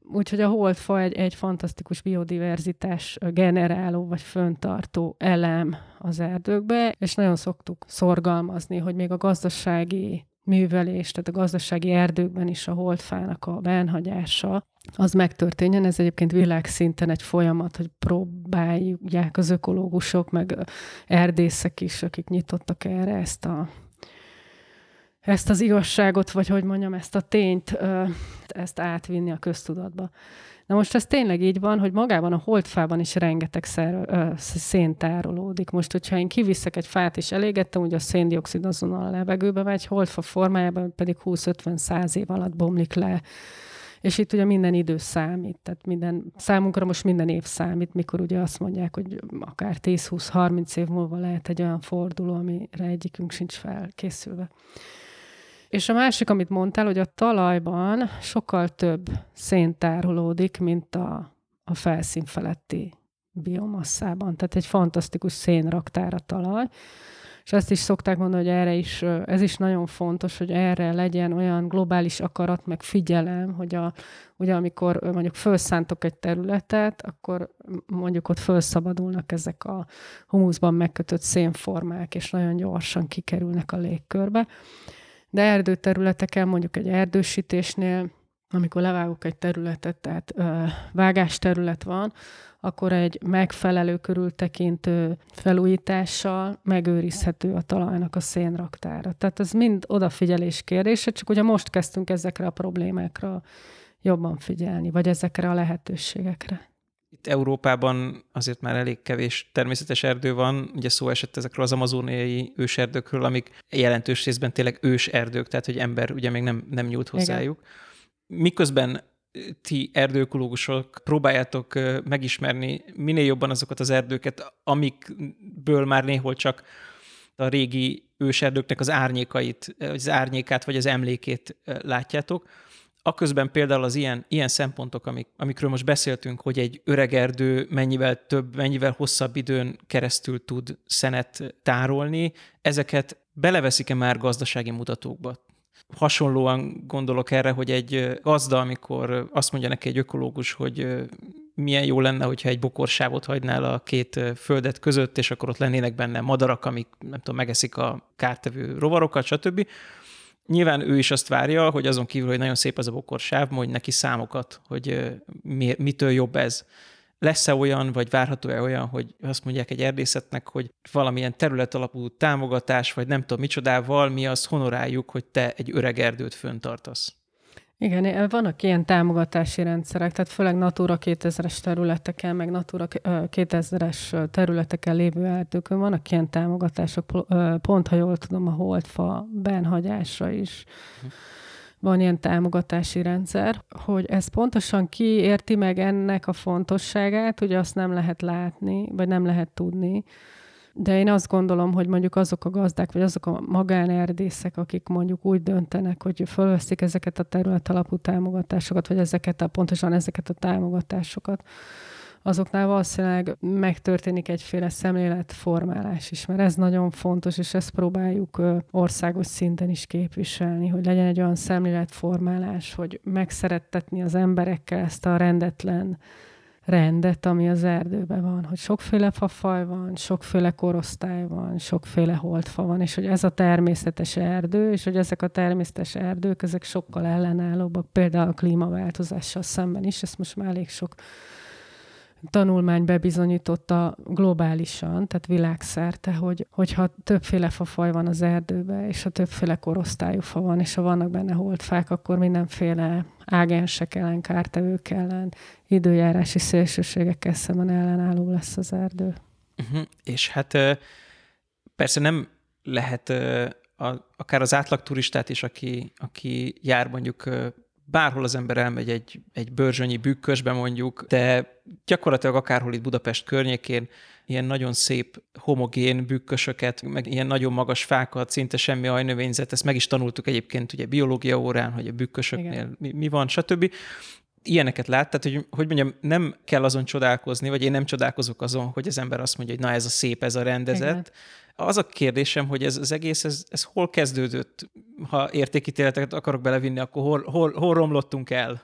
Úgyhogy a holdfa egy fantasztikus biodiverzitás generáló vagy föntartó elem az erdőkbe, és nagyon szoktuk szorgalmazni, hogy még a gazdasági művelés, tehát a gazdasági erdőkben is a holdfának a benhagyása, az megtörténjen. Ez egyébként világszinten egy folyamat, hogy próbálják az ökológusok, meg erdészek is, akik nyitottak erre ezt az igazságot, vagy hogy mondjam, ezt a tényt, ezt átvinni a köztudatba. Na most ez tényleg így van, hogy magában a holdfában is rengeteg szén tárolódik. Most, hogyha én kiviszek egy fát és elégettem, ugye a széndioxid azonnal a levegőbe megy, holdfa formájában pedig 20-50-100 év alatt bomlik le. És itt ugye minden idő számít, tehát számunkra most minden év számít, mikor ugye azt mondják, hogy akár 10-20-30 év múlva lehet egy olyan forduló, amire egyikünk sincs felkészülve. És a másik, amit mondtál, hogy a talajban sokkal több szén tárolódik, mint a felszín feletti biomasszában. Tehát egy fantasztikus szénraktár a talaj. És ezt is szokták mondani, hogy ez is nagyon fontos, hogy erre legyen olyan globális akarat, meg figyelem, hogy ugye amikor mondjuk felszántok egy területet, akkor mondjuk ott felszabadulnak ezek a humuszban megkötött szénformák, és nagyon gyorsan kikerülnek a légkörbe. De erdőterületeken, mondjuk egy erdősítésnél, amikor levágok egy területet, tehát vágásterület van, akkor egy megfelelő körültekintő felújítással megőrizhető a talajnak a szénraktára. Tehát ez mind odafigyelés kérdése, csak ugye most kezdtünk ezekre a problémákra jobban figyelni, vagy ezekre a lehetőségekre. Itt Európában azért már elég kevés természetes erdő van, ugye szó esett ezekről az amazóniai őserdőkről, amik jelentős részben tényleg őserdők, tehát hogy ember ugye még nem nyújt hozzájuk. Igen. Miközben ti erdőökológusok próbáljátok megismerni minél jobban azokat az erdőket, amikből már néhol csak a régi őserdőknek az árnyékait, az árnyékát vagy az emlékét látjátok. Aközben például az ilyen szempontok, amikről most beszéltünk, hogy egy öreg erdő mennyivel több, mennyivel hosszabb időn keresztül tud szenet tárolni, ezeket beleveszik-e már gazdasági mutatókba? Hasonlóan gondolok erre, hogy egy gazda, amikor azt mondja neki egy ökológus, hogy milyen jó lenne, hogyha egy bokorsávot hagynál a két földet között, és akkor ott lennének benne madarak, amik nem tudom, megeszik a kártevő rovarokat, stb. Nyilván ő is azt várja, hogy azon kívül, hogy nagyon szép az a bokorsáv, mondj neki számokat, hogy mitől jobb ez. Lesz-e olyan, vagy várható-e olyan, hogy azt mondják egy erdészetnek, hogy valamilyen területalapú támogatás, vagy nem tudom micsodával, mi azt honoráljuk, hogy te egy öreg erdőt föntartasz? Igen, vannak ilyen támogatási rendszerek, tehát főleg Natura 2000-es területeken, meg Natura 2000-es területeken lévő erdőkön vannak ilyen támogatások, pont ha jól tudom, a holdfa benhagyásra is. Van ilyen támogatási rendszer, hogy ez pontosan ki érti meg ennek a fontosságát, ugye azt nem lehet látni, vagy nem lehet tudni. De én azt gondolom, hogy mondjuk azok a gazdák, vagy azok a magánerdészek, akik mondjuk úgy döntenek, hogy fölveszik ezeket a területalapú támogatásokat, vagy pontosan ezeket a támogatásokat, azoknál valószínűleg megtörténik egyféle szemléletformálás is, mert ez nagyon fontos, és ezt próbáljuk országos szinten is képviselni, hogy legyen egy olyan szemléletformálás, hogy megszerettetni az emberekkel ezt a rendetlen rendet, ami az erdőben van, hogy sokféle fafaj van, sokféle korosztály van, sokféle holdfa van, és hogy ez a természetes erdő, és hogy ezek a természetes erdők, ezek sokkal ellenállóbbak, például a klímaváltozással szemben is, ezt most már elég sok tanulmány bebizonyította globálisan, tehát világszerte, hogyha többféle fafaj van az erdőben, és ha többféle korosztályú fa van, és ha vannak benne holdfák, akkor mindenféle ágensek ellen, kártevők ellen, időjárási szélsőségekkel szemben ellenálló lesz az erdő. Uh-huh. És hát persze nem lehet akár az átlag turistát is, aki jár mondjuk bárhol az ember elmegy egy börzsönyi bükkösbe mondjuk, de gyakorlatilag akárhol itt Budapest környékén ilyen nagyon szép homogén bükkösöket, meg ilyen nagyon magas fákat, szinte semmi ajnövényzet, ezt meg is tanultuk egyébként ugye biológia órán, hogy a bükkösöknél mi van, stb. Ilyeneket lát, tehát hogy mondjam, nem kell azon csodálkozni, vagy én nem csodálkozok azon, hogy az ember azt mondja, hogy na ez a szép, ez a rendezett. Igen. Az a kérdésem, hogy ez az egész, ez hol kezdődött? Ha értékítéleteket akarok belevinni, akkor hol romlottunk el?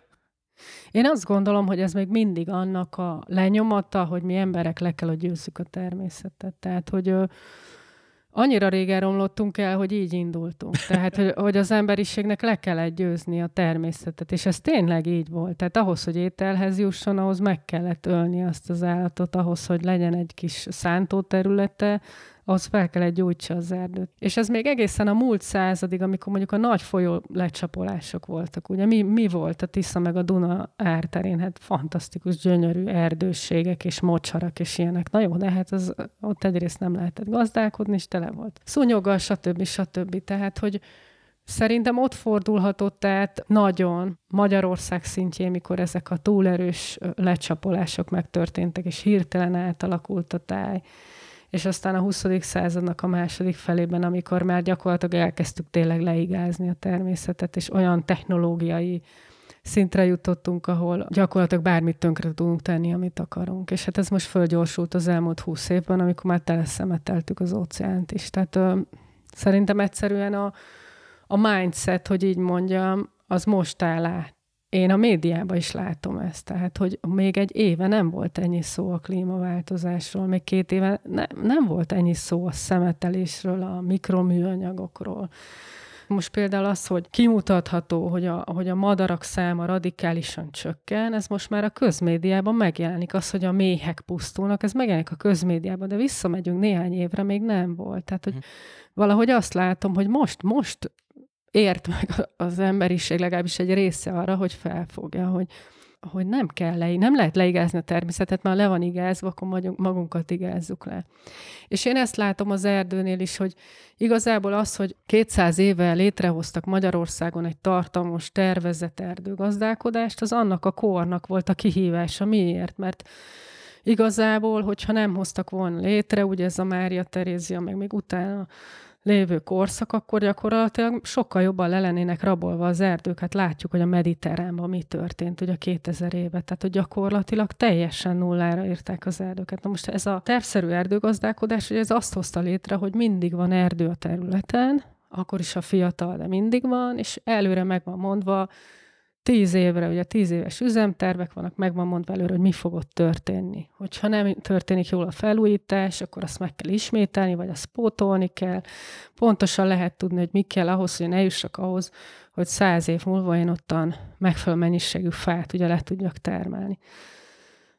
Én azt gondolom, hogy ez még mindig annak a lenyomata, hogy mi emberek le kell, hogy győzzük a természetet. Tehát, hogy annyira régen romlottunk el, hogy így indultunk. Tehát, hogy az emberiségnek le kellett győzni a természetet, és ez tényleg így volt. Tehát ahhoz, hogy ételhez jusson, ahhoz meg kellett ölni azt az állatot, ahhoz, hogy legyen egy kis szántóterülete, ahhoz fel kellett gyújtsa az erdőt. És ez még egészen a múlt századig, amikor mondjuk a nagy folyó lecsapolások voltak. Ugye mi volt a Tisza meg a Duna árterén? Hát fantasztikus, gyönyörű erdőségek és mocsarak és ilyenek. Na jó, de hát az, ott egyrészt nem lehetett gazdálkodni, és tele volt szúnyoggal, stb. Tehát, hogy szerintem ott fordulhatott át nagyon Magyarország szintjén, mikor ezek a túlerős lecsapolások megtörténtek, és hirtelen átalakult a táj. És aztán a 20. századnak a második felében, amikor már gyakorlatilag elkezdtük tényleg leigázni a természetet, és olyan technológiai szintre jutottunk, ahol gyakorlatilag bármit tönkre tudunk tenni, amit akarunk. És hát ez most fölgyorsult az elmúlt 20 évben, amikor már teleszemeteltük az óceánt is. Tehát szerintem egyszerűen a mindset, hogy így mondjam, az most áll át. Én a médiában is látom ezt, tehát, hogy még egy éve nem volt ennyi szó a klímaváltozásról, még 2 éve nem volt ennyi szó a szemetelésről, a mikroműanyagokról. Most például az, hogy kimutatható, hogy a madarak száma radikálisan csökken, ez most már a közmédiában megjelenik. Az, hogy a méhek pusztulnak, ez megjelenik a közmédiában, de visszamegyünk néhány évre, még nem volt. Tehát, hogy valahogy azt látom, hogy most ért meg az emberiség legalábbis egy része arra, hogy felfogja, hogy nem lehet leigázni a természetet, mert ha le van igázva, akkor magunkat igázzuk le. És én ezt látom az erdőnél is, hogy igazából az, hogy 200 éve létrehoztak Magyarországon egy tartalmas, tervezett erdőgazdálkodást, az annak a kornak volt a kihívása. Miért? Mert igazából, hogyha nem hoztak volna létre, ugye ez a Mária Terézia, meg még utána lévő korszak, akkor gyakorlatilag sokkal jobban le lennének rabolva az erdők. Hát látjuk, hogy a Mediterránban mi történt ugye 2000 éve. Tehát, hogy gyakorlatilag teljesen nullára írták az erdőket. Na most ez a tervszerű erdőgazdálkodás, ugye ez azt hozta létre, hogy mindig van erdő a területen, akkor is a fiatal, de mindig van, és előre meg van mondva 10 évre, ugye 10 éves üzemtervek vannak, meg van mondva előre, hogy mi fog ott történni. Hogyha nem történik jól a felújítás, akkor azt meg kell ismételni, vagy azt pótolni kell. Pontosan lehet tudni, hogy mi kell ahhoz, hogy ne jussak ahhoz, hogy 100 év múlva én ottan megfelelő mennyiségű fát ugye le tudjak termelni.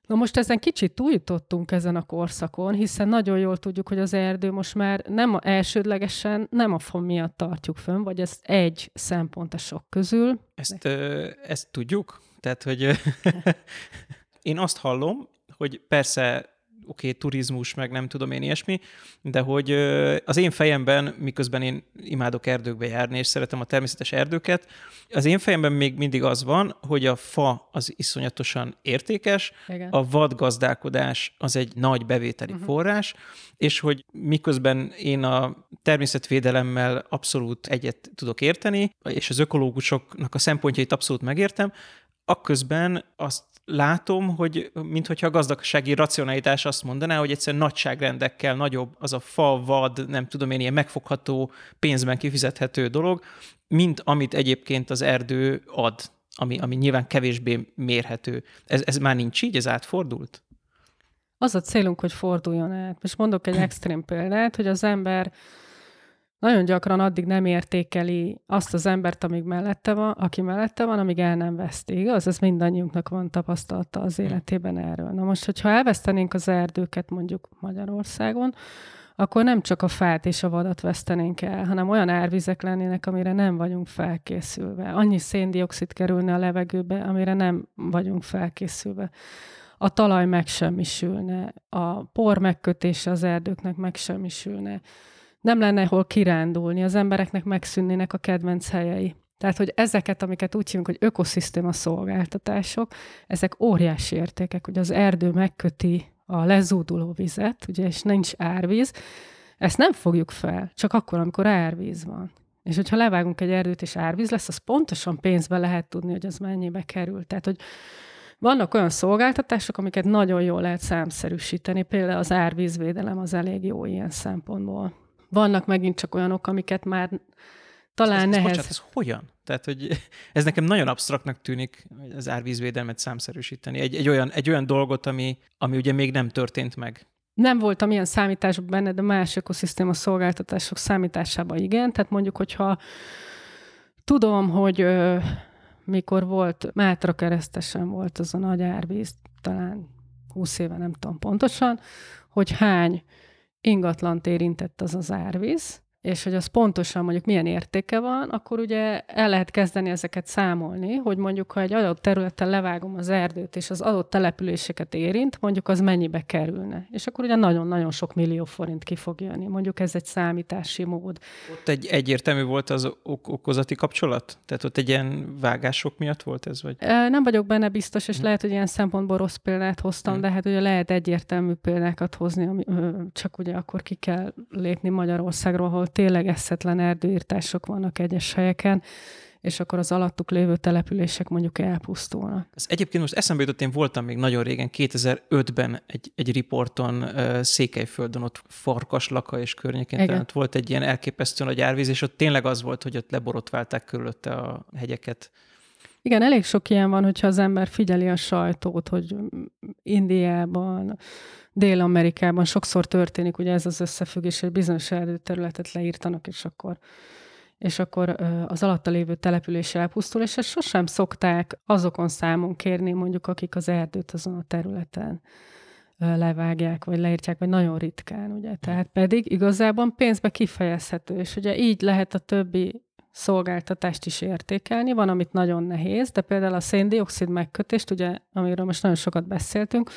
Na most ezen kicsit túljutottunk ezen a korszakon, hiszen nagyon jól tudjuk, hogy az erdő most már nem elsődlegesen, nem a fa miatt tartjuk fönn, vagy ez egy szempont a sok közül. Ezt tudjuk? Tehát, hogy én azt hallom, hogy persze, oké, turizmus, meg nem tudom én ilyesmi, de hogy az én fejemben, miközben én imádok erdőkbe járni, és szeretem a természetes erdőket, az én fejemben még mindig az van, hogy a fa az iszonyatosan értékes, igen, a vadgazdálkodás az egy nagy bevételi forrás, és hogy miközben én a természetvédelemmel abszolút egyet tudok érteni, és az ökológusoknak a szempontjait abszolút megértem, akközben azt látom, hogy minthogyha a gazdasági racionalitás azt mondaná, hogy egyszerűen nagyságrendekkel nagyobb az a fa, vad, nem tudom én, ilyen megfogható, pénzben kifizethető dolog, mint amit egyébként az erdő ad, ami nyilván kevésbé mérhető. Ez már nincs így? Ez átfordult? Az a célunk, hogy forduljon át. Most mondok egy extrém példát, hogy az ember nagyon gyakran addig nem értékeli azt az embert, aki mellette van, amíg el nem veszti, igaz? Ez mindannyiunknak van tapasztalata az életében erről. Na most, hogyha elvesztenénk az erdőket mondjuk Magyarországon, akkor nem csak a fát és a vadat vesztenénk el, hanem olyan árvizek lennének, amire nem vagyunk felkészülve. Annyi széndioxid kerülne a levegőbe, amire nem vagyunk felkészülve. A talaj megsemmisülne, a por megkötése az erdőknek megsemmisülne. Nem lenne hol kirándulni, az embereknek megszűnnének a kedvenc helyei. Tehát, hogy ezeket, amiket úgy hívunk, hogy ökoszisztéma szolgáltatások, ezek óriási értékek, hogy az erdő megköti a lezúduló vizet, ugye, és nincs árvíz. Ezt nem fogjuk fel, csak akkor, amikor árvíz van. És hogyha levágunk egy erdőt, és árvíz lesz, az pontosan pénzben lehet tudni, hogy az mennyibe kerül. Tehát, hogy vannak olyan szolgáltatások, amiket nagyon jól lehet számszerűsíteni, például az árvízvédelem az elég jó ilyen szempontból. Vannak megint csak olyanok, amiket már talán nehéz. Bocsánat, ez hogyan? Tehát, hogy ez nekem nagyon absztraktnak tűnik, az árvízvédelmet számszerűsíteni. Egy olyan dolgot, ami ugye még nem történt meg. Nem voltam ilyen számításban benne, de más ökoszisztéma szolgáltatások számításában igen. Tehát mondjuk, hogyha tudom, hogy mikor volt, Mátra-Keresztesen volt az a nagy árvíz, talán 20 éve, nem tudom pontosan, hogy hány ingatlant érintett az az árvíz, és hogy az pontosan mondjuk milyen értéke van, akkor ugye el lehet kezdeni ezeket számolni, hogy mondjuk, ha egy adott területen levágom az erdőt, és az adott településeket érint, mondjuk az mennyibe kerülne. És akkor ugye nagyon-nagyon sok millió forint ki fog jönni. Mondjuk ez egy számítási mód. Ott egyértelmű volt az okozati kapcsolat? Tehát ott egy ilyen vágások miatt volt ez? Vagy? Nem vagyok benne biztos, és lehet, hogy ilyen szempontból rossz példát hoztam, de hát ugye lehet egyértelmű példákat hozni, csak ugye akkor ki kell lépni Magyarországról, hol tényleg eszetlen erdőirtások vannak egyes helyeken, és akkor az alattuk lévő települések mondjuk elpusztulnak. Ez egyébként most eszembe jutott, én voltam még nagyon régen, 2005-ben egy riporton Székelyföldön, ott Farkaslaka és környékén, tehát volt egy ilyen elképesztő nagy árvíz, és ott tényleg az volt, hogy ott leborotválták körülötte a hegyeket. Igen, elég sok ilyen van, hogyha az ember figyeli a sajtót, hogy Indiában, Dél-Amerikában sokszor történik ugye ez az összefüggés, hogy bizonyos erdőterületet leírtanak, és akkor az alatta lévő település elpusztul, és ezt sosem szokták azokon számon kérni, mondjuk akik az erdőt azon a területen levágják, vagy leírtják, vagy nagyon ritkán, ugye. Tehát pedig igazából pénzbe kifejezhető, és ugye így lehet a többi szolgáltatást is értékelni. Van, amit nagyon nehéz, de például a széndioxid megkötést, ugye, amiről most nagyon sokat beszéltünk,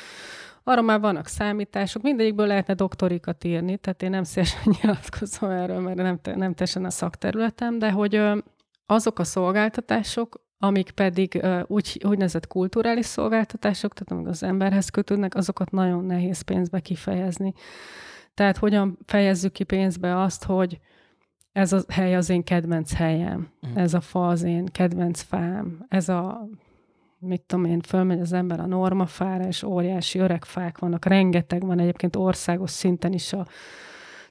arra már vannak számítások, mindegyikből lehetne doktorikat írni, tehát én nem szívesen nyilatkozom erről, mert nem teljesen a szakterületem, de hogy azok a szolgáltatások, amik pedig úgynevezett kulturális szolgáltatások, tehát amik az emberhez kötődnek, azokat nagyon nehéz pénzbe kifejezni. Tehát hogyan fejezzük ki pénzbe azt, hogy ez a hely az én kedvenc helyem, ez a fa az én kedvenc fám, ez a, mit tudom én, fölmegy az ember a Normafára, és óriási öreg fák vannak, rengeteg van egyébként országos szinten is a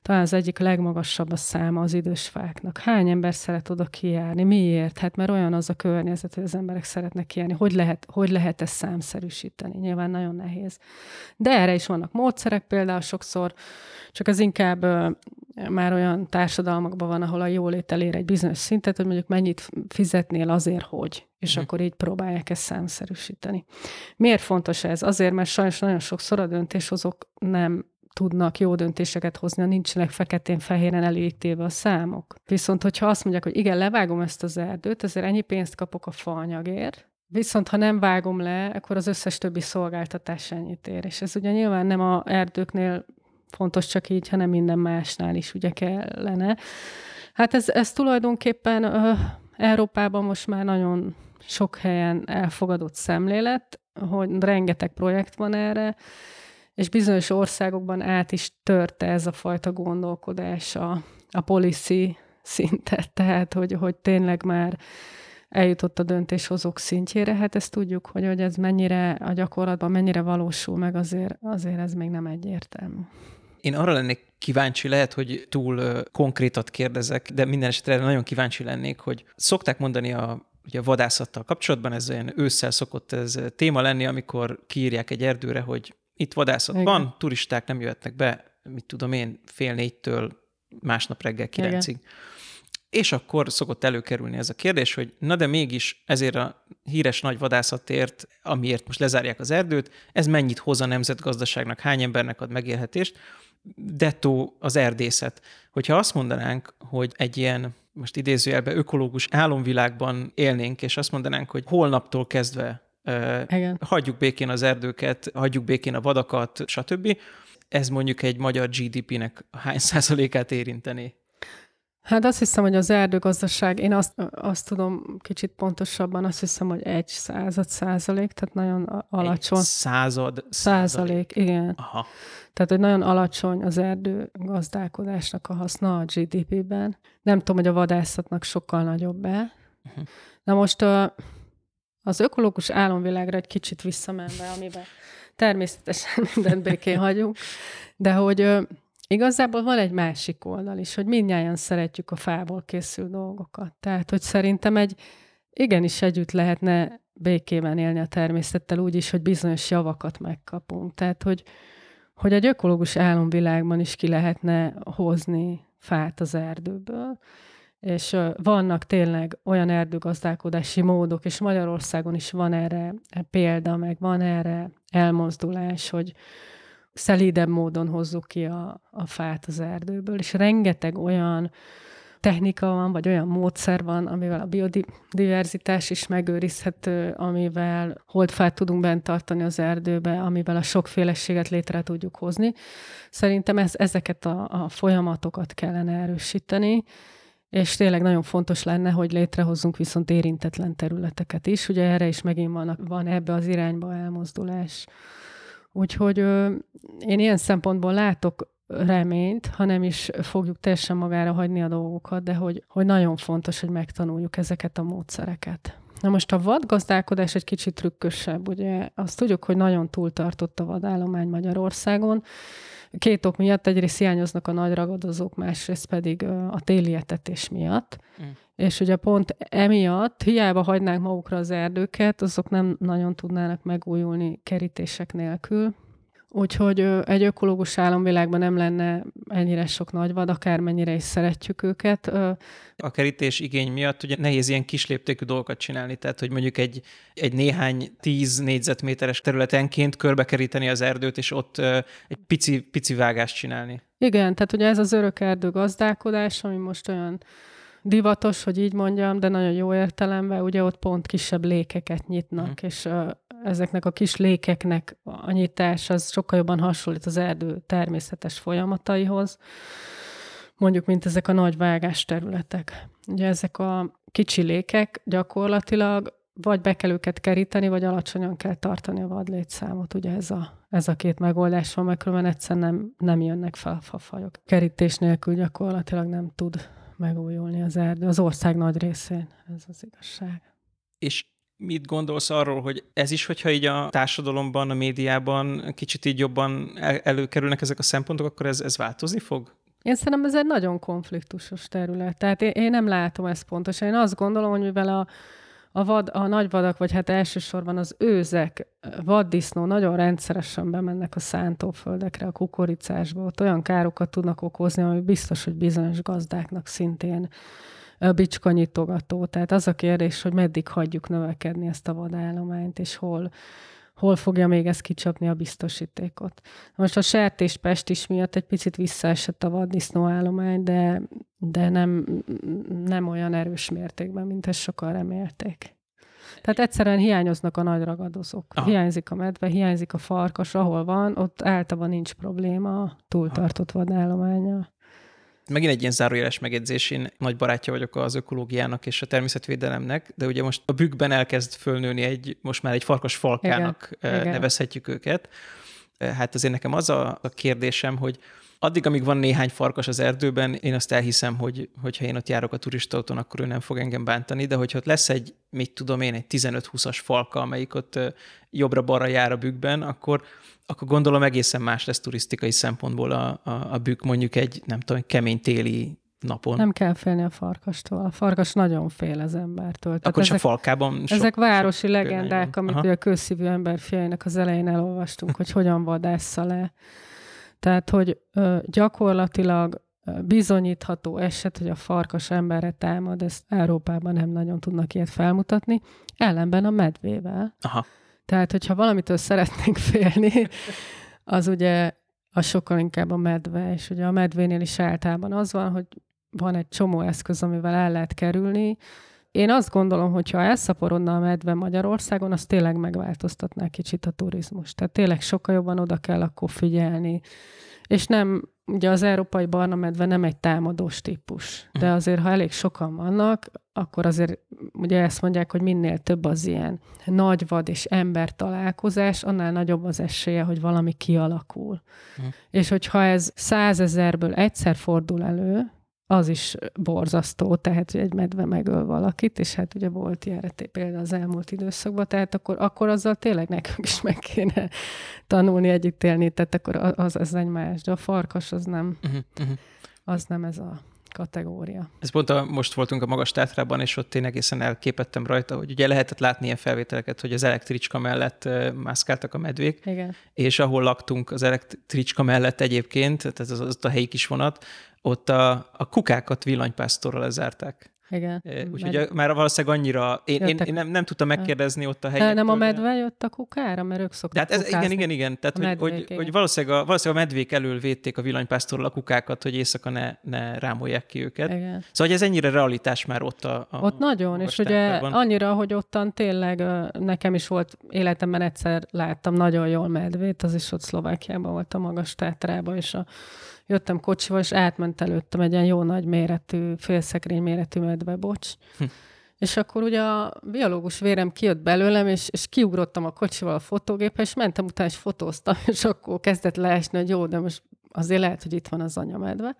talán az egyik legmagasabb a száma az idős fáknak. Hány ember szeret oda kijárni? Miért? Hát mert olyan az a környezet, hogy az emberek szeretnek kijárni. Hogy lehet ezt számszerűsíteni? Nyilván nagyon nehéz. De erre is vannak módszerek például sokszor, csak az inkább már olyan társadalmakban van, ahol a jólét elér egy bizonyos szintet, hogy mondjuk mennyit fizetnél azért, hogy. És akkor így próbálják ezt számszerűsíteni. Miért fontos ez? Azért, mert sajnos nagyon sokszor a döntéshozók nem tudnak jó döntéseket hozni, nincsenek feketén-fehéren elítélve a számok. Viszont, hogyha azt mondják, hogy igen, levágom ezt az erdőt, ezért ennyi pénzt kapok a faanyagért, viszont ha nem vágom le, akkor az összes többi szolgáltatás ennyit ér. És ez ugye nyilván nem az erdőknél fontos csak így, hanem minden másnál is ugye kellene. Hát ez tulajdonképpen Európában most már nagyon sok helyen elfogadott szemlélet, hogy rengeteg projekt van erre, és bizonyos országokban át is törte ez a fajta gondolkodás a policy szintet, tehát hogy tényleg már eljutott a döntéshozók szintjére. Hát ezt tudjuk, hogy ez mennyire a gyakorlatban, mennyire valósul meg, azért ez még nem egyértelmű. Én arra lennék kíváncsi, lehet, hogy túl konkrétat kérdezek, de minden esetre nagyon kíváncsi lennék, hogy szokták mondani ugye a vadászattal kapcsolatban, ez olyan ősszel szokott ez téma lenni, amikor kiírják egy erdőre, hogy itt vadászat igen. van, turisták nem jöhetnek be, mit tudom én, 3:30-től másnap reggel 9-ig. Igen. És akkor szokott előkerülni ez a kérdés, hogy na de mégis ezért a híres nagy vadászatért, amiért most lezárják az erdőt, ez mennyit hoz a nemzetgazdaságnak, hány embernek ad megélhetést, dettó az erdészet. Hogyha azt mondanánk, hogy egy ilyen, most idézőjelben ökológus álomvilágban élnénk, és azt mondanánk, hogy holnaptól kezdve hagyjuk békén az erdőket, hagyjuk békén a vadakat, stb. Ez mondjuk egy magyar GDP-nek hány százalékát érinteni? Hát azt hiszem, hogy az erdőgazdaság, én azt tudom kicsit pontosabban, azt hiszem, hogy 0,01%, tehát nagyon alacsony. 100%? Igen. Aha. Tehát, hogy nagyon alacsony az erdőgazdálkodásnak a haszna a GDP-ben. Nem tudom, hogy a vadászatnak sokkal nagyobb-e. Uh-huh. Na most az ökológus álomvilágra egy kicsit visszamenve, amiben természetesen mindent békén hagyunk, de hogy... Igazából van egy másik oldal is, hogy mindnyájan szeretjük a fából készül dolgokat. Tehát, hogy szerintem igenis együtt lehetne békében élni a természettel úgy is, hogy bizonyos javakat megkapunk. Tehát, hogy egy ökológus álomvilágban is ki lehetne hozni fát az erdőből. És vannak tényleg olyan erdőgazdálkodási módok, és Magyarországon is van erre példa, meg van erre elmozdulás, hogy szelídebb módon hozzuk ki a fát az erdőből, és rengeteg olyan technika van, vagy olyan módszer van, amivel a biodiverzitás is megőrizhető, amivel holdfát tudunk bent tartani az erdőbe, amivel a sokféleséget létre tudjuk hozni. Szerintem ezeket a folyamatokat kellene erősíteni, és tényleg nagyon fontos lenne, hogy létrehozzunk viszont érintetlen területeket is. Ugye erre is megint van ebbe az irányba elmozdulás. Úgyhogy én ilyen szempontból látok reményt, ha nem is fogjuk teljesen magára hagyni a dolgokat, de hogy nagyon fontos, hogy megtanuljuk ezeket a módszereket. Na most a vadgazdálkodás egy kicsit trükkösebb, ugye azt tudjuk, hogy nagyon túltartott a vadállomány Magyarországon. Két ok miatt, egyrészt hiányoznak a nagy ragadozók, másrészt pedig a téli etetés miatt. Mm. És ugye pont emiatt hiába hagynánk magukra az erdőket, azok nem nagyon tudnának megújulni kerítések nélkül. Úgyhogy egy ökológus álomvilágban nem lenne ennyire sok nagyvad, akármennyire is szeretjük őket. A kerítés igény miatt ugye nehéz ilyen kisléptékű dolgokat csinálni, tehát hogy mondjuk egy néhány 10 négyzetméteres területenként körbekeríteni az erdőt, és ott egy pici vágást csinálni. Igen, tehát ugye ez az örök erdőgazdálkodás, ami most olyan divatos, hogy így mondjam, de nagyon jó értelemben, ugye ott pont kisebb lékeket nyitnak, és ezeknek a kis lékeknek a nyitás az sokkal jobban hasonlít az erdő természetes folyamataihoz, mondjuk, mint ezek a nagy vágás területek. Ugye ezek a kicsi lékek gyakorlatilag vagy be kell őket keríteni, vagy alacsonyan kell tartani a vadlétszámot. Ugye ez a két megoldás van, mert különben egyszerűen nem jönnek fel a fafajok. Kerítés nélkül gyakorlatilag nem tud megújulni az erdő. Az ország nagy részén ez az igazság. És mit gondolsz arról, hogy ez is, hogyha így a társadalomban, a médiában kicsit így jobban előkerülnek ezek a szempontok, akkor ez változni fog? Én szerintem ez egy nagyon konfliktusos terület. Tehát én nem látom ezt pontosan. Én azt gondolom, hogy mivel a nagyvadak, vagy hát elsősorban az őzek, vaddisznó nagyon rendszeresen bemennek a szántóföldekre, a kukoricásba, ott olyan károkat tudnak okozni, ami biztos, hogy bizonyos gazdáknak szintén bicskanyitogató. Tehát az a kérdés, hogy meddig hagyjuk növekedni ezt a vadállományt, és hol fogja még ezt kicsapni a biztosítékot. Most a sertéspest is miatt egy picit visszaesett a vaddisznóállomány, de nem olyan erős mértékben, mint ezt sokan remélték. Tehát egyszerűen hiányoznak a nagy ragadozók. Aha. Hiányzik a medve, hiányzik a farkas, ahol van, ott általában nincs probléma a túltartott vadállománya. Megint egy ilyen zárójeles megjegyzés, én nagy barátja vagyok az ökológiának és a természetvédelemnek, de ugye most a bükkben elkezd fölnőni most már egy farkas falkának, igen, nevezhetjük őket. Hát azért nekem az a kérdésem, hogy addig, amíg van néhány farkas az erdőben, én azt elhiszem, hogy ha én ott járok a turistautón, akkor ő nem fog engem bántani, de hogyha ott lesz egy, mit tudom én, egy 15-20-as falka, amelyik ott jobbra-balra jár a bükkben, akkor gondolom egészen más lesz turisztikai szempontból a bükk mondjuk egy, nem tudom, kemény téli napon. Nem kell félni a farkastól. A farkas nagyon fél az embertől. Akkor csak falkában. Ezek városi legendák, amit a kőszívű ember fiainak az elején elolvastunk, hogy hogyan vadásza le. Tehát, hogy gyakorlatilag bizonyítható eset, hogy a farkas emberre támad, ezt Európában nem nagyon tudnak ilyet felmutatni, ellenben a medvével. Aha. Tehát, hogyha valamitől szeretnénk félni, az ugye a sokkal inkább a medve, és ugye a medvénél is általában az van, hogy van egy csomó eszköz, amivel el lehet kerülni. Én azt gondolom, hogy ha elszaporodna a medve Magyarországon, az tényleg megváltoztatná kicsit a turizmus. Tehát tényleg sokkal jobban oda kell akkor figyelni. És nem, ugye az európai barna medve nem egy támadós típus, de azért, ha elég sokan vannak, akkor azért ugye ezt mondják, hogy minél több az ilyen nagy vad és ember találkozás, annál nagyobb az esélye, hogy valami kialakul. És hogyha ez 100 000-ből egyszer fordul elő, az is borzasztó, tehát hogy egy medve megöl valakit, és hát ugye volt ilyenre például az elmúlt időszakban, tehát akkor azzal tényleg nekünk is meg kéne tanulni együtt élni, tehát akkor az egy más, de a farkas az nem, az nem ez a kategória. Ez pont most voltunk a Magas Tátrában, és ott én egészen elképettem rajta, hogy ugye lehetett látni ilyen felvételeket, hogy az elektricska mellett mászkáltak a medvék, igen, és ahol laktunk az elektricska mellett egyébként, tehát az a helyi kisvonat, ott a kukákat villanypásztorral lezárták. Igen. Úgyhogy már valószínűleg annyira... Én nem tudtam megkérdezni ott a helyektől. Nem a medve jött a kukára, mert ők szoktak kukázni. Igen. Tehát, hogy valószínűleg a medvék elől védték a villanypásztorral a kukákat, hogy éjszaka ne rámolják ki őket. Igen. Szóval, hogy ez ennyire realitás már ott ott nagyon, és ugye annyira, hogy ottan tényleg nekem is volt életemben egyszer láttam nagyon jól medvét, az is ott Szlovákiában volt a Magas Tátrában, és jöttem kocsival, és átment előttem egy ilyen jó nagy méretű, félszekrény méretű medvebocs. És akkor ugye a biológus vérem kijött belőlem, és kiugrottam a kocsival a fotógépre, és mentem utána, és fotóztam, és akkor kezdett leesni, hogy jó, de most azért lehet, hogy itt van az anyamedve.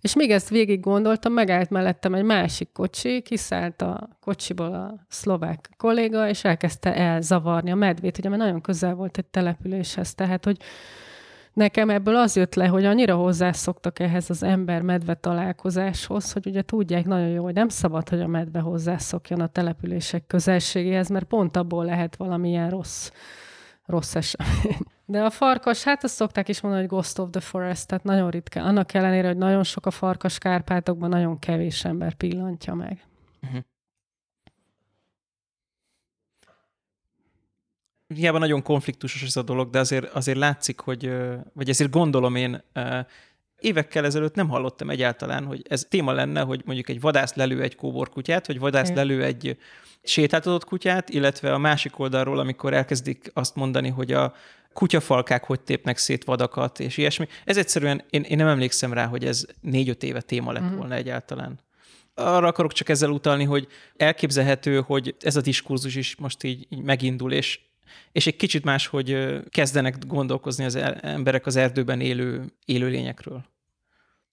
És még ezt végig gondoltam, megállt mellettem egy másik kocsi, kiszállt a kocsiból a szlovák kolléga, és elkezdte elzavarni a medvét, ugye mert nagyon közel volt egy településhez, tehát hogy nekem ebből az jött le, hogy annyira hozzászoktak ehhez az ember-medve találkozáshoz, hogy ugye tudják nagyon jó, hogy nem szabad, hogy a medve hozzászokjon a települések közelségéhez, mert pont abból lehet valamilyen rossz esemény. De a farkas, hát azt szokták is mondani, hogy ghost of the forest, tehát nagyon ritkán. Annak ellenére, hogy nagyon sok a farkas Kárpátokban, nagyon kevés ember pillantja meg. Uh-huh. Hiába nagyon konfliktusos ez a dolog, de azért látszik, hogy, vagy ezért gondolom én, évekkel ezelőtt nem hallottam egyáltalán, hogy ez téma lenne, hogy mondjuk egy vadász lelő egy kóborkutyát, vagy vadász lelő egy sétáltatott kutyát, illetve a másik oldalról, amikor elkezdik azt mondani, hogy a kutyafalkák hogy tépnek szét vadakat, és ilyesmi. Ez egyszerűen, én nem emlékszem rá, hogy ez 4-5 éve téma lett volna egyáltalán. Arra akarok csak ezzel utalni, hogy elképzelhető, hogy ez a diskurzus is most így megindul, és egy kicsit más, hogy kezdenek gondolkozni az emberek az erdőben élő lényekről.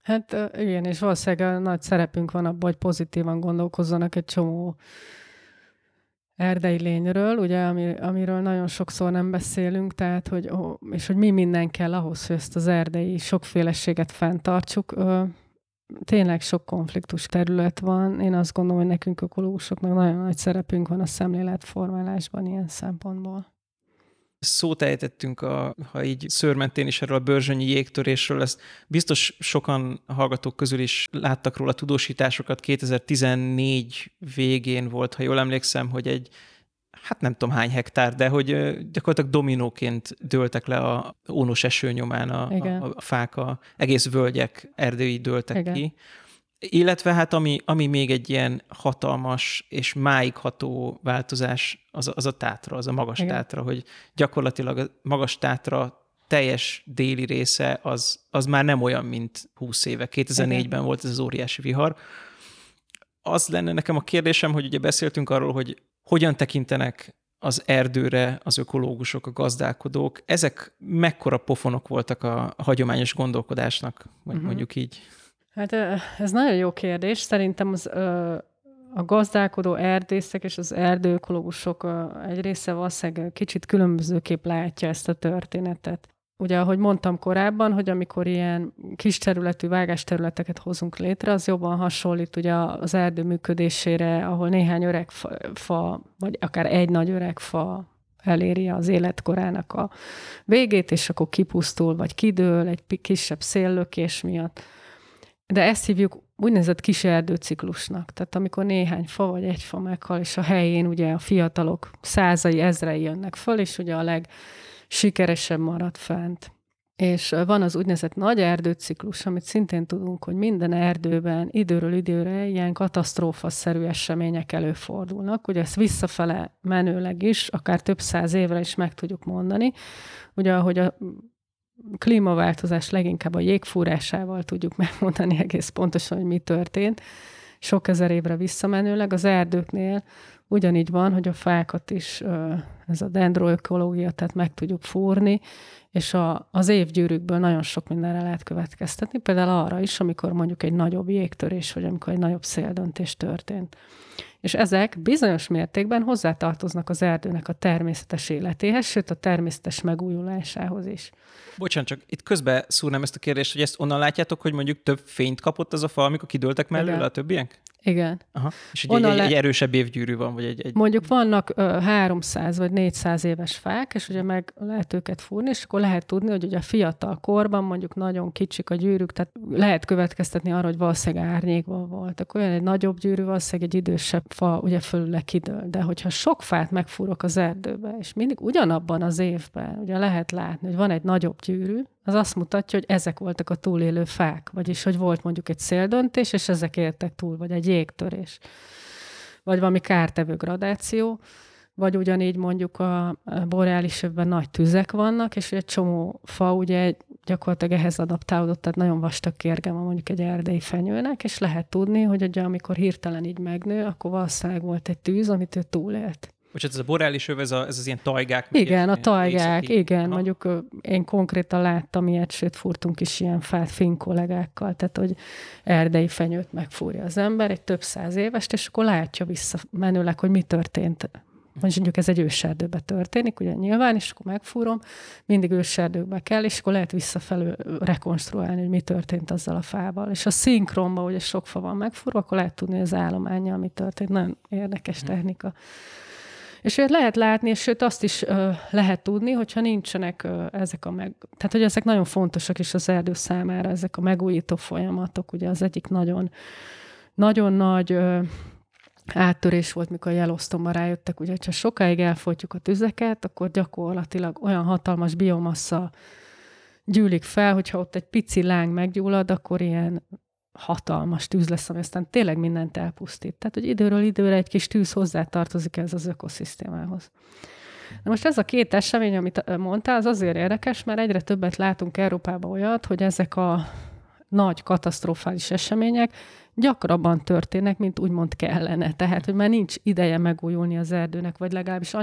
Hát igen, és valószínűleg nagy szerepünk van abban, hogy pozitívan gondolkozzanak egy csomó erdei lényről, ugye, amiről nagyon sokszor nem beszélünk, tehát, hogy mi minden kell ahhoz, hogy ezt az erdei sokféleséget fenntartsuk. Tényleg sok konfliktus terület van. Én azt gondolom, hogy nekünk ökológusoknak nagyon nagy szerepünk van a szemléletformálásban ilyen szempontból. Szót ejtettünk, ha így szőrmentén is erről a börzsönyi jégtörésről, ezt biztos sokan hallgatók közül is láttak róla tudósításokat. 2014 végén volt, ha jól emlékszem, hogy egy, hát nem tudom hány hektár, de hogy gyakorlatilag dominóként dőltek le a ónos eső nyomán a fák, egész völgyek erdői dőltek ki. Illetve hát ami még egy ilyen hatalmas és máigható változás, az a Tátra, az a Magas Tátra, hogy gyakorlatilag a Magas Tátra teljes déli része az már nem olyan, mint 20 éve. 2004-ben volt ez az óriási vihar. Az lenne nekem a kérdésem, hogy ugye beszéltünk arról, hogy hogyan tekintenek az erdőre az ökológusok, a gazdálkodók. Ezek mekkora pofonok voltak a hagyományos gondolkodásnak, mondjuk így? Hát ez nagyon jó kérdés. Szerintem a gazdálkodó erdészek és az erdőökológusok egy része valószínűleg kicsit különbözőképp látja ezt a történetet. Ugye, ahogy mondtam korábban, hogy amikor ilyen kis területű vágásterületeket hozunk létre, az jobban hasonlít ugye az erdő működésére, ahol néhány öreg fa, vagy akár egy nagy öreg fa eléri az életkorának a végét, és akkor kipusztul, vagy kidől egy kisebb széllökés miatt. De ezt hívjuk úgynevezett kis erdőciklusnak. Tehát amikor néhány fa vagy egy fa meghal, és a helyén ugye a fiatalok százai, ezrei jönnek föl, és ugye a legsikeresebb marad fent. És van az úgynevezett nagy erdőciklus, amit szintén tudunk, hogy minden erdőben időről időre ilyen katasztrófaszerű események előfordulnak. Ugye ezt visszafele menőleg is, akár több száz évre is meg tudjuk mondani. Ugye ahogy a klímaváltozás leginkább a jégfúrásával tudjuk megmondani egész pontosan, hogy mi történt. Sok ezer évre visszamenőleg az erdőknél ugyanígy van, hogy a fákat is ez a dendroökológia, tehát meg tudjuk fúrni, és az évgyűrűkből nagyon sok mindenre lehet következtetni, például arra is, amikor mondjuk egy nagyobb jégtörés, vagy amikor egy nagyobb széldöntés történt. És ezek bizonyos mértékben hozzátartoznak az erdőnek a természetes életéhez, sőt a természetes megújulásához is. Bocsánat, csak itt közbe szúrnám ezt a kérdést, hogy ezt onnan látjátok, hogy mondjuk több fényt kapott az a fa, amikor kidőltek mellőle a többiek? Igen. Aha. És ugye egy erősebb évgyűrű van, vagy egy... Mondjuk vannak 300 vagy 400 éves fák, és ugye meg lehet őket fúrni, és akkor lehet tudni, hogy ugye a fiatal korban mondjuk nagyon kicsik a gyűrűk, tehát lehet következtetni arra, hogy valószínűleg árnyékban voltak. Olyan egy nagyobb gyűrű, valószínűleg egy idősebb fa ugye fölüle kidől. De hogyha sok fát megfúrok az erdőbe, és mindig ugyanabban az évben ugye lehet látni, hogy van egy nagyobb gyűrű, az azt mutatja, hogy ezek voltak a túlélő fák, vagyis hogy volt mondjuk egy széldöntés, és ezek éltek túl, vagy egy jégtörés, vagy valami kártevő gradáció, vagy ugyanígy mondjuk a boreális évben nagy tüzek vannak, és egy csomó fa ugye gyakorlatilag ehhez adaptálódott, tehát nagyon vastag kérge van mondjuk egy erdei fenyőnek, és lehet tudni, hogy ugye, amikor hirtelen így megnő, akkor valószínűleg volt egy tűz, amit ő túlélt. Bocsánat, ez a boreális öv, ez az ilyen tajgák? Igen, a tajgák, igen. Aha. Mondjuk én konkrétan láttam ilyet, sőt, fúrtunk is ilyen fát finn kollégákkal, tehát, hogy erdei fenyőt megfúrja az ember, egy több száz évest, és akkor látja visszamenőleg, hogy mi történt. Mondjuk ez egy őserdőbe történik, ugye nyilván, és akkor megfúrom, mindig őserdőkbe kell, és akkor lehet visszafelül rekonstruálni, hogy mi történt azzal a fával. És a szinkronban, ugye sok fa van megfúrva, akkor lehet tudni, hogy az állománnyal mi történt. Nagyon érdekes technika. És őt lehet látni, és sőt azt is lehet tudni, hogyha nincsenek ezek tehát, hogy ezek nagyon fontosak is az erdő számára, ezek a megújító folyamatok. Ugye az egyik nagyon, nagyon nagy áttörés volt, mikor a Yellowstone-ban rájöttek, ugye, hogyha sokáig elfogyjuk a tüzeket, akkor gyakorlatilag olyan hatalmas biomassa gyűlik fel, hogyha ott egy pici láng meggyullad, akkor ilyen hatalmas tűz lesz, ami aztán tényleg mindent elpusztít. Tehát, hogy időről időre egy kis tűz hozzátartozik ez az ökoszisztémához. Na most ez a két esemény, amit mondtál, az azért érdekes, mert egyre többet látunk Európában olyat, hogy ezek a nagy katasztrofális események gyakrabban történnek, mint úgymond kellene. Tehát, hogy már nincs ideje megújulni az erdőnek, vagy legalábbis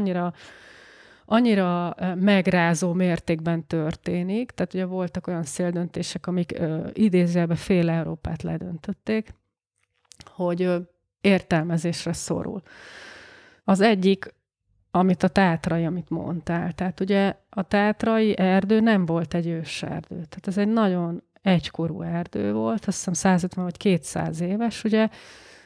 annyira megrázó mértékben történik, tehát ugye voltak olyan széldöntések, amik idézőjelben fél Európát ledöntötték, hogy értelmezésre szorul. Az egyik, amit a tátrai, amit mondtál. Tehát ugye a tátrai erdő nem volt egy őserdő. Tehát ez egy nagyon egykorú erdő volt, azt hiszem 150 vagy 200 éves, ugye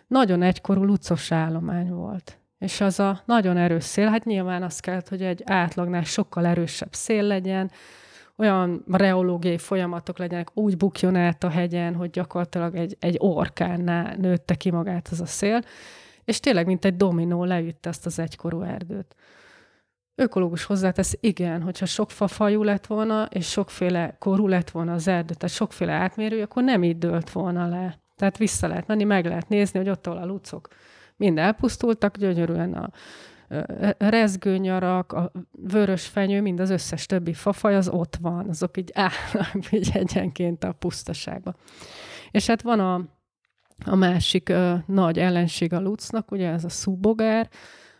nagyon egykorú lucos állomány volt. És az a nagyon erős szél, hát nyilván az kellett, hogy egy átlagnál sokkal erősebb szél legyen, olyan reológiai folyamatok legyenek, úgy bukjon át a hegyen, hogy gyakorlatilag egy orkánnál nőtte ki magát az a szél, és tényleg, mint egy dominó leütte azt az egykorú erdőt. Ökológus hozzátesz, igen, hogyha sok fafajú lett volna, és sokféle korú lett volna az erdő, tehát sokféle átmérő, akkor nem így dőlt volna le. Tehát vissza lehet menni, meg lehet nézni, hogy ott, ahol a lucok mind elpusztultak, gyönyörűen a rezgőnyarak, a vörös fenyő, mind az összes többi fafaj, az ott van. Azok így állnak így egyenként a pusztaságba. És hát van a másik nagy ellenség a lucnak, ugye ez a szúbogár,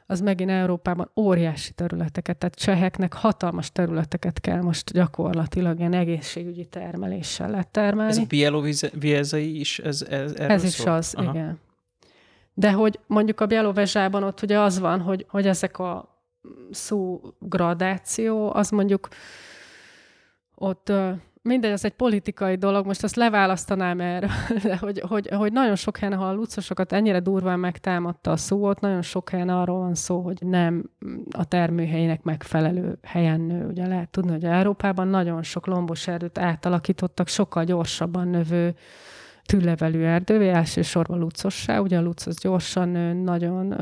az megint Európában óriási területeket, tehát cseheknek hatalmas területeket kell most gyakorlatilag ilyen egészségügyi termeléssel letermelni. Ez a bieloviezai is? Ez is az, aha. Igen. De hogy mondjuk a Bielovezsában ott ugye az van, hogy ezek a szú gradáció, az mondjuk ott... Mindegy, az egy politikai dolog, most azt leválasztanám erről, de hogy nagyon sok helyen, ha a lucosokat ennyire durván megtámadta a szú, ott nagyon sok helyen arról van szó, hogy nem a termőhelyének megfelelő helyen nő. Ugye lehet tudni, hogy Európában nagyon sok lombos erdőt átalakítottak, sokkal gyorsabban növő tűlevelű erdővé, elsősorban lucossá. Ugye a luc az gyorsan nő, nagyon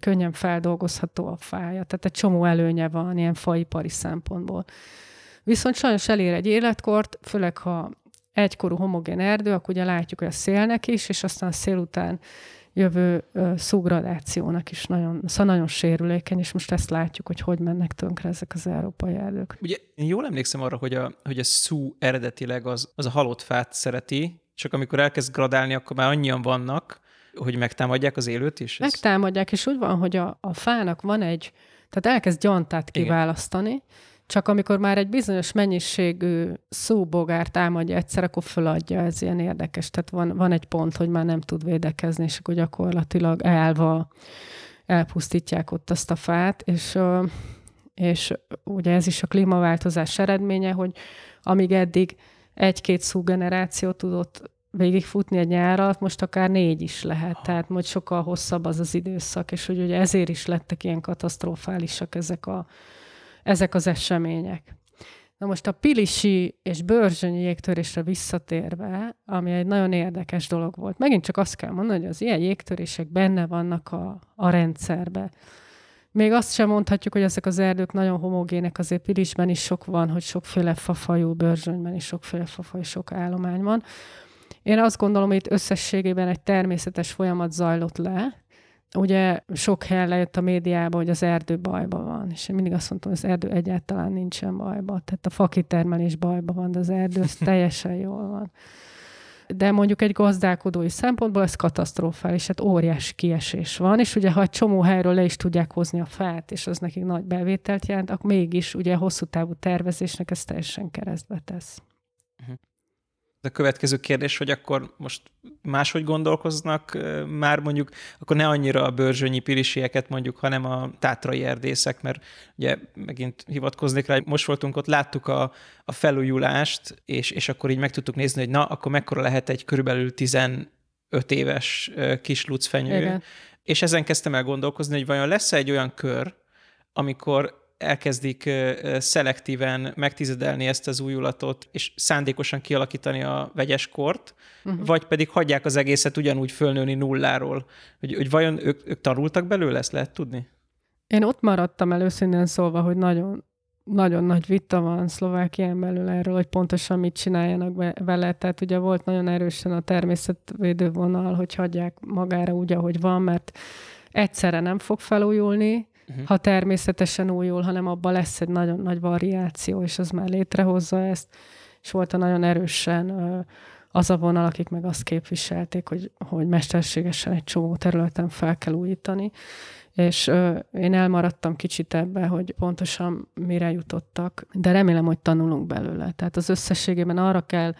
könnyen feldolgozható a fája, tehát egy csomó előnye van ilyen faipari szempontból. Viszont sajnos elér egy életkort, főleg ha egykorú homogén erdő, akkor ugye látjuk, hogy a szélnek is, és aztán a szél után jövő szúgradációnak is nagyon sérülékeny, és most ezt látjuk, hogy mennek tönkre ezek az európai erdők. Ugye én jól emlékszem arra, hogy a szú eredetileg az a halott fát szereti, csak amikor elkezd gradálni, akkor már annyian vannak, hogy megtámadják az élőt is. Megtámadják, és úgy van, hogy a fának van tehát elkezd gyantát kiválasztani, igen. Csak amikor már egy bizonyos mennyiségű szúbogár támadja egyszer, akkor föladja, ez ilyen érdekes. Tehát van egy pont, hogy már nem tud védekezni, és akkor gyakorlatilag állva elpusztítják ott azt a fát, és ugye ez is a klímaváltozás eredménye, hogy amíg eddig 1-2 szúgeneráció tudott végigfutni egy nyár alatt, most akár 4 is lehet. Tehát most sokkal hosszabb az időszak, és hogy ugye ezért is lettek ilyen katasztrofálisak ezek az események. Na most a pilisi és börzsönyi jégtörésre visszatérve, ami egy nagyon érdekes dolog volt. Megint csak azt kell mondani, hogy az ilyen jégtörések benne vannak a rendszerbe. Még azt sem mondhatjuk, hogy ezek az erdők nagyon homogének, azért Pilisben is sok van, hogy sokféle fafajú, Börzsönyben is sokféle fafajú, sok állomány van. Én azt gondolom, hogy itt összességében egy természetes folyamat zajlott le. Ugye sok helyen lejött a médiába, hogy az erdő bajban van, és én mindig azt mondtam, hogy az erdő egyáltalán nincsen bajban. Tehát a fakitermelés bajban van, de az erdő az teljesen jól van. De mondjuk egy gazdálkodói szempontból ez katasztrofális, hát óriási kiesés van, és ugye ha egy csomó helyről le is tudják hozni a fát, és az nekik nagy bevételt jelent, akkor mégis ugye a hosszú távú tervezésnek ez teljesen keresztbe tesz. A következő kérdés, hogy akkor most máshogy gondolkoznak már mondjuk, akkor ne annyira a börzsönyi pilisieket mondjuk, hanem a tátrai erdészek, mert ugye megint hivatkoznék rá, most voltunk ott, láttuk a felújulást, és akkor így meg tudtuk nézni, hogy na, akkor mekkora lehet egy körülbelül 15 éves kis lucfenyő. Igen. És ezen kezdtem el gondolkozni, hogy vajon lesz-e egy olyan kör, amikor elkezdik szelektíven megtizedelni ezt az újulatot, és szándékosan kialakítani a vegyes kort, vagy pedig hagyják az egészet ugyanúgy fölnőni nulláról. Hogy vajon ők tanultak belőle, ezt lehet tudni? Én ott maradtam el őszintén szólva, hogy nagyon, nagyon nagy vita van Szlovákián belül erről, hogy pontosan mit csináljanak vele. Tehát ugye volt nagyon erősen a természetvédő vonal, hogy hagyják magára úgy, ahogy van, mert egyszerre nem fog felújulni, ha természetesen újul, hanem abban lesz egy nagyon nagy variáció, és az már létrehozza ezt. És volt a nagyon erősen az a vonal, akik meg azt képviselték, hogy mesterségesen egy csomó területen fel kell újítani. És én elmaradtam kicsit ebbe, hogy pontosan mire jutottak, de remélem, hogy tanulunk belőle. Tehát az összességében arra kell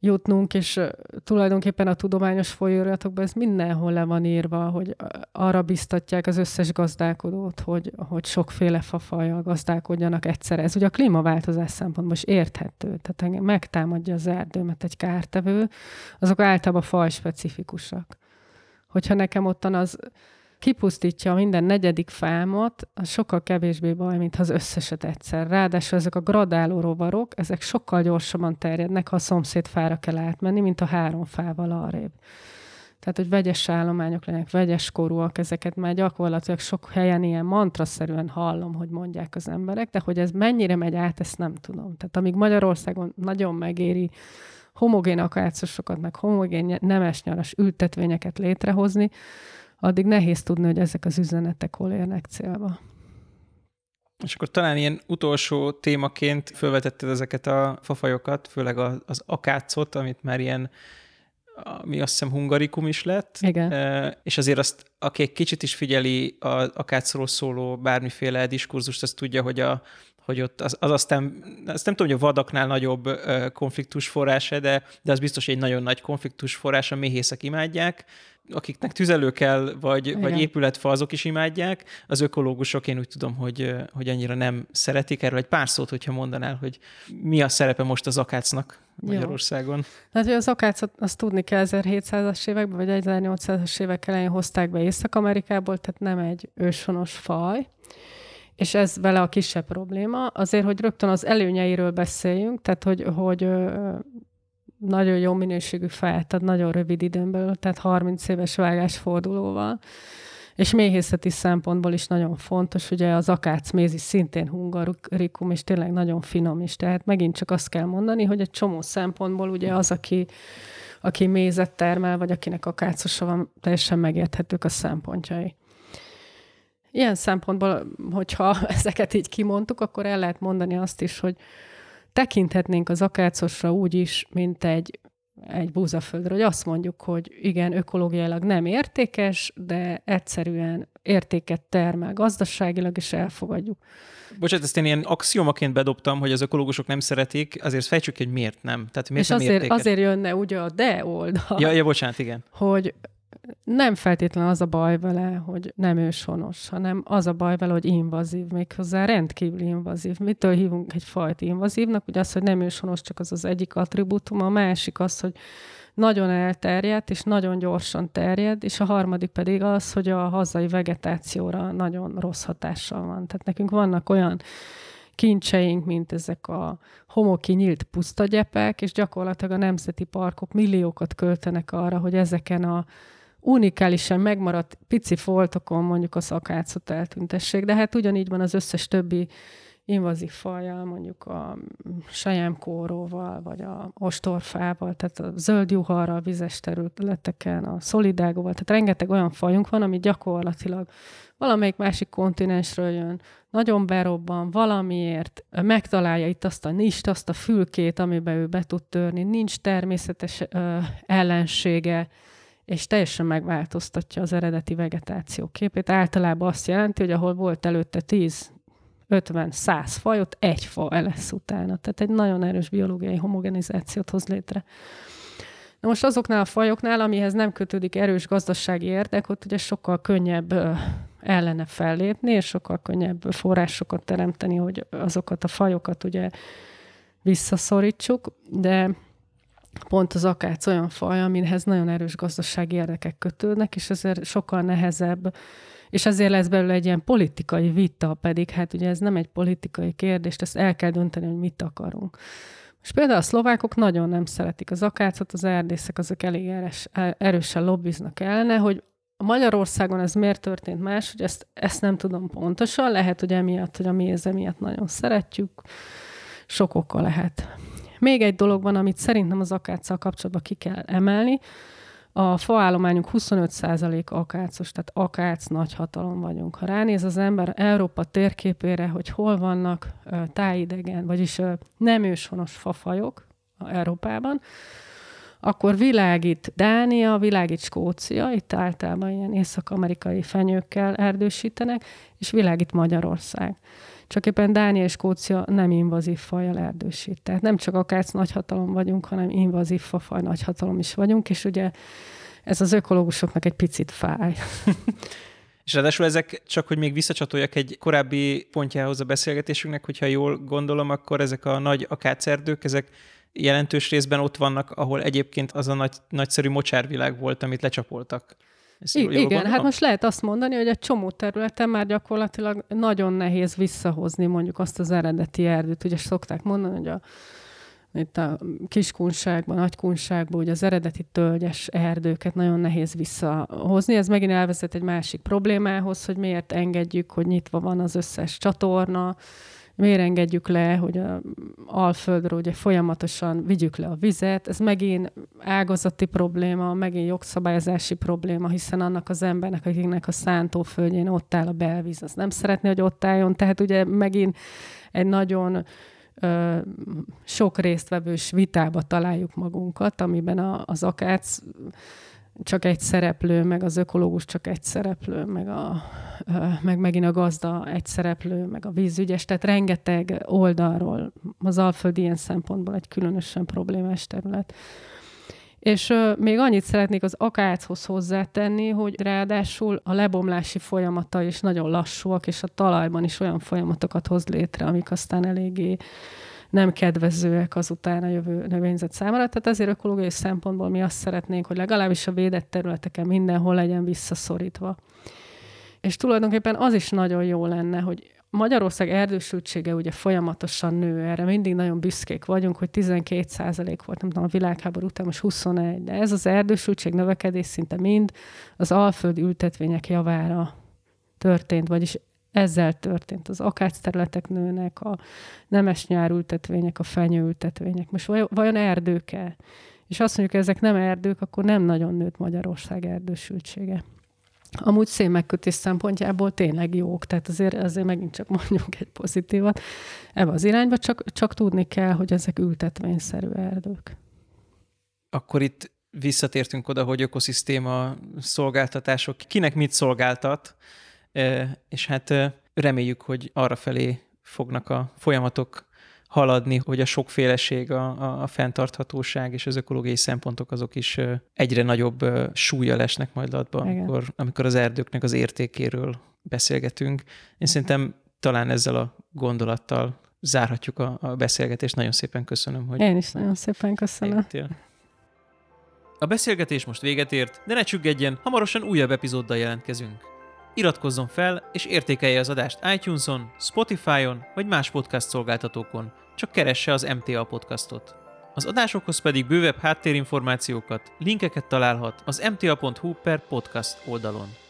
jutnunk, és tulajdonképpen a tudományos folyóiratokban ez mindenhol le van írva, hogy arra biztatják az összes gazdálkodót, hogy sokféle fafajjal gazdálkodjanak egyszerre. Ez ugye a klímaváltozás szempontból is érthető. Tehát engem megtámadja az erdőmet egy kártevő, azok általában fajspecifikusak. Hogyha nekem ottan az kipusztítja minden negyedik fámat, az sokkal kevésbé baj, mint ha az összeset egyszer. Ráadásul ezek a gradáló rovarok, ezek sokkal gyorsabban terjednek, ha a szomszéd fára kell átmenni, mint a 3 fával arrébb. Tehát, hogy vegyes állományok legyenek, vegyes korúak, ezeket már gyakorlatilag sok helyen ilyen mantraszerűen hallom, hogy mondják az emberek, de hogy ez mennyire megy át, ezt nem tudom. Tehát amíg Magyarországon nagyon megéri homogén akácosokat, meg homogén nemesnyaras ültetvényeket létrehozni, addig nehéz tudni, hogy ezek az üzenetek hol érnek célba. És akkor talán ilyen utolsó témaként felvetetted ezeket a fafajokat, főleg az akácot, amit már ilyen, ami azt hiszem hungarikum is lett. Igen. És azért azt, aki egy kicsit is figyeli az akácról szóló bármiféle diskurzust, az tudja, hogy hogy ott az aztán, azt nem tudom, hogy a vadaknál nagyobb konfliktus forrása, de az biztos egy nagyon nagy konfliktus forrása, méhészek imádják, akiknek tüzelő kell, vagy épületfa, azok is imádják. Az ökológusok, én úgy tudom, hogy annyira nem szeretik. Erről egy pár szót, hogyha mondanál, hogy mi a szerepe most az akácnak Magyarországon. Tehát az akácot, azt tudni kell, 1700-as években, vagy 1800-as évek elején hozták be Észak-Amerikából, tehát nem egy őshonos faj. És ez vele a kisebb probléma. Azért, hogy rögtön az előnyeiről beszéljünk, tehát hogy nagyon jó minőségű fát, tehát nagyon rövid időn belül, tehát 30 éves vágásfordulóval. És méhészeti szempontból is nagyon fontos, ugye az akácméz is szintén hungarikum, és tényleg nagyon finom is. Tehát megint csak azt kell mondani, hogy egy csomó szempontból ugye az, aki mézet termel, vagy akinek akácosa van, teljesen megérthetők a szempontjai. Ilyen szempontból, hogyha ezeket így kimondtuk, akkor el lehet mondani azt is, hogy tekinthetnénk az akácosra úgy is, mint egy búzaföldre, hogy azt mondjuk, hogy igen, ökológiailag nem értékes, de egyszerűen értéket termel gazdaságilag, és elfogadjuk. Bocsánat, ezt én ilyen axiomaként bedobtam, hogy az ökológusok nem szeretik, azért fejtsük ki, hogy miért nem. Tehát miért és nem azért jönne ugye a de oldal. Ja, bocsánat, igen. Hogy nem feltétlenül az a baj vele, hogy nem őshonos, hanem az a baj vele, hogy invazív, méghozzá rendkívül invazív. Mitől hívunk egy fajt invazívnak? Ugye az, hogy nem őshonos, csak az egyik attribútum, a másik az, hogy nagyon elterjedt, és nagyon gyorsan terjed, és a harmadik pedig az, hogy a hazai vegetációra nagyon rossz hatással van. Tehát nekünk vannak olyan kincseink, mint ezek a homoki nyílt pusztagyepek, és gyakorlatilag a nemzeti parkok milliókat költenek arra, hogy ezeken a unikálisan megmaradt pici foltokon mondjuk az akácot eltüntessék, de hát ugyanígy van az összes többi invazív fajjal, mondjuk a sajámkóróval, vagy a ostorfával, tehát a zöld juharral, a vizes területeken, a szolidágóval, tehát rengeteg olyan fajunk van, ami gyakorlatilag valamelyik másik kontinensről jön, nagyon berobban, valamiért megtalálja itt azt a nist, azt a fülkét, amiben ő be tud törni, nincs természetes ellensége, és teljesen megváltoztatja az eredeti vegetáció képét. Általában azt jelenti, hogy ahol volt előtte 10, 50, 100 faj, ott egy fa lesz utána. Tehát egy nagyon erős biológiai homogenizációt hoz létre. Na most azoknál a fajoknál, amihez nem kötődik erős gazdasági érdek, ott ugye sokkal könnyebb ellene fellépni, és sokkal könnyebb forrásokat teremteni, hogy azokat a fajokat ugye visszaszorítsuk, de pont az akác olyan faj, aminhez nagyon erős gazdasági érdekek kötődnek, és ezért sokkal nehezebb, és ezért lesz belőle egy ilyen politikai vita, pedig hát ugye ez nem egy politikai kérdés, ezt el kell dönteni, hogy mit akarunk. És például a szlovákok nagyon nem szeretik az akácot, az erdészek azok elég erősen lobbiznak ellene, hogy Magyarországon ez miért történt más, hogy ezt nem tudom pontosan, lehet, hogy emiatt, hogy a méze miatt nagyon szeretjük, sok oka lehet. Még egy dolog van, amit szerintem az akáccal kapcsolatban ki kell emelni. A faállományunk 25% akácos, tehát akác nagyhatalom vagyunk. Ha ránéz az ember Európa térképére, hogy hol vannak tájidegen, vagyis nem őshonos fafajok Európában, akkor világít Dánia, világít Skócia, itt általában ilyen észak-amerikai fenyőkkel erdősítenek, és világít Magyarország. Csak éppen Dánia és Skócia nem invazív fajjal erdősít. Tehát nem csak akác nagyhatalom vagyunk, hanem invazív fafaj nagyhatalom is vagyunk, és ugye ez az ökológusoknak egy picit fáj. És ráadásul ezek, csak hogy még visszacsatoljak egy korábbi pontjához a beszélgetésünknek, hogyha jól gondolom, akkor ezek a nagy akácerdők, ezek jelentős részben ott vannak, ahol egyébként az a nagyszerű mocsárvilág volt, amit lecsapoltak. Igen, hát most lehet azt mondani, hogy egy csomó területen már gyakorlatilag nagyon nehéz visszahozni mondjuk azt az eredeti erdőt. Ugye szokták mondani, hogy itt a kiskunságban, nagykunságban ugye az eredeti tölgyes erdőket nagyon nehéz visszahozni. Ez megint elvezet egy másik problémához, hogy miért engedjük, hogy nyitva van az összes csatorna, miért engedjük le, hogy az Alföldről ugye folyamatosan vigyük le a vizet. Ez megint ágazati probléma, megint jogszabályozási probléma, hiszen annak az embernek, akiknek a szántóföldjén ott áll a belvíz, az nem szeretné, hogy ott álljon. Tehát ugye megint egy nagyon sok résztvevős vitába találjuk magunkat, amiben az akác csak egy szereplő, meg az ökológus csak egy szereplő, meg megint a gazda egy szereplő, meg a vízügyes, tehát rengeteg oldalról az Alföld ilyen szempontból egy különösen problémás terület. És még annyit szeretnék az akáchoz hozzátenni, hogy ráadásul a lebomlási folyamata is nagyon lassúak, és a talajban is olyan folyamatokat hoz létre, amik aztán eléggé nem kedvezőek azután a jövő növényzet számára. Tehát azért ökológiai szempontból mi azt szeretnénk, hogy legalábbis a védett területeken mindenhol legyen visszaszorítva. És tulajdonképpen az is nagyon jó lenne, hogy Magyarország erdősültsége ugye folyamatosan nő, erre mindig nagyon büszkék vagyunk, hogy 12% volt, nem tudom, a világháború után most 21, de ez az erdősültség növekedés szinte mind az alföldi ültetvények javára történt, vagyis ezzel történt. Az akác területek nőnek, a nemesnyár ültetvények, a fenyő ültetvények. Most vajon erdők-e? És azt mondjuk, ezek nem erdők, akkor nem nagyon nőtt Magyarország erdősültsége. Amúgy szénmegkötés szempontjából tényleg jók, tehát azért megint csak mondjuk egy pozitívat ebbe az irányba, csak tudni kell, hogy ezek ültetvényszerű erdők. Akkor itt visszatértünk oda, hogy ökoszisztéma szolgáltatások kinek mit szolgáltat, és hát reméljük, hogy arrafelé fognak a folyamatok haladni, hogy a sokféleség, a fenntarthatóság és az ökológiai szempontok azok is egyre nagyobb súlya lesnek majd latba, amikor az erdőknek az értékéről beszélgetünk. Én szerintem talán ezzel a gondolattal zárhatjuk a beszélgetést. Nagyon szépen köszönöm, hogy... Én is nagyon szépen köszönöm. A beszélgetés most véget ért, de ne csüggedjen, hamarosan újabb epizóddal jelentkezünk. Iratkozzon fel, és értékelje az adást iTunes-on, Spotify-on, vagy más podcast szolgáltatókon. Csak keresse az MTA podcastot. Az adásokhoz pedig bővebb háttérinformációkat, linkeket találhat az mta.hu/podcast oldalon.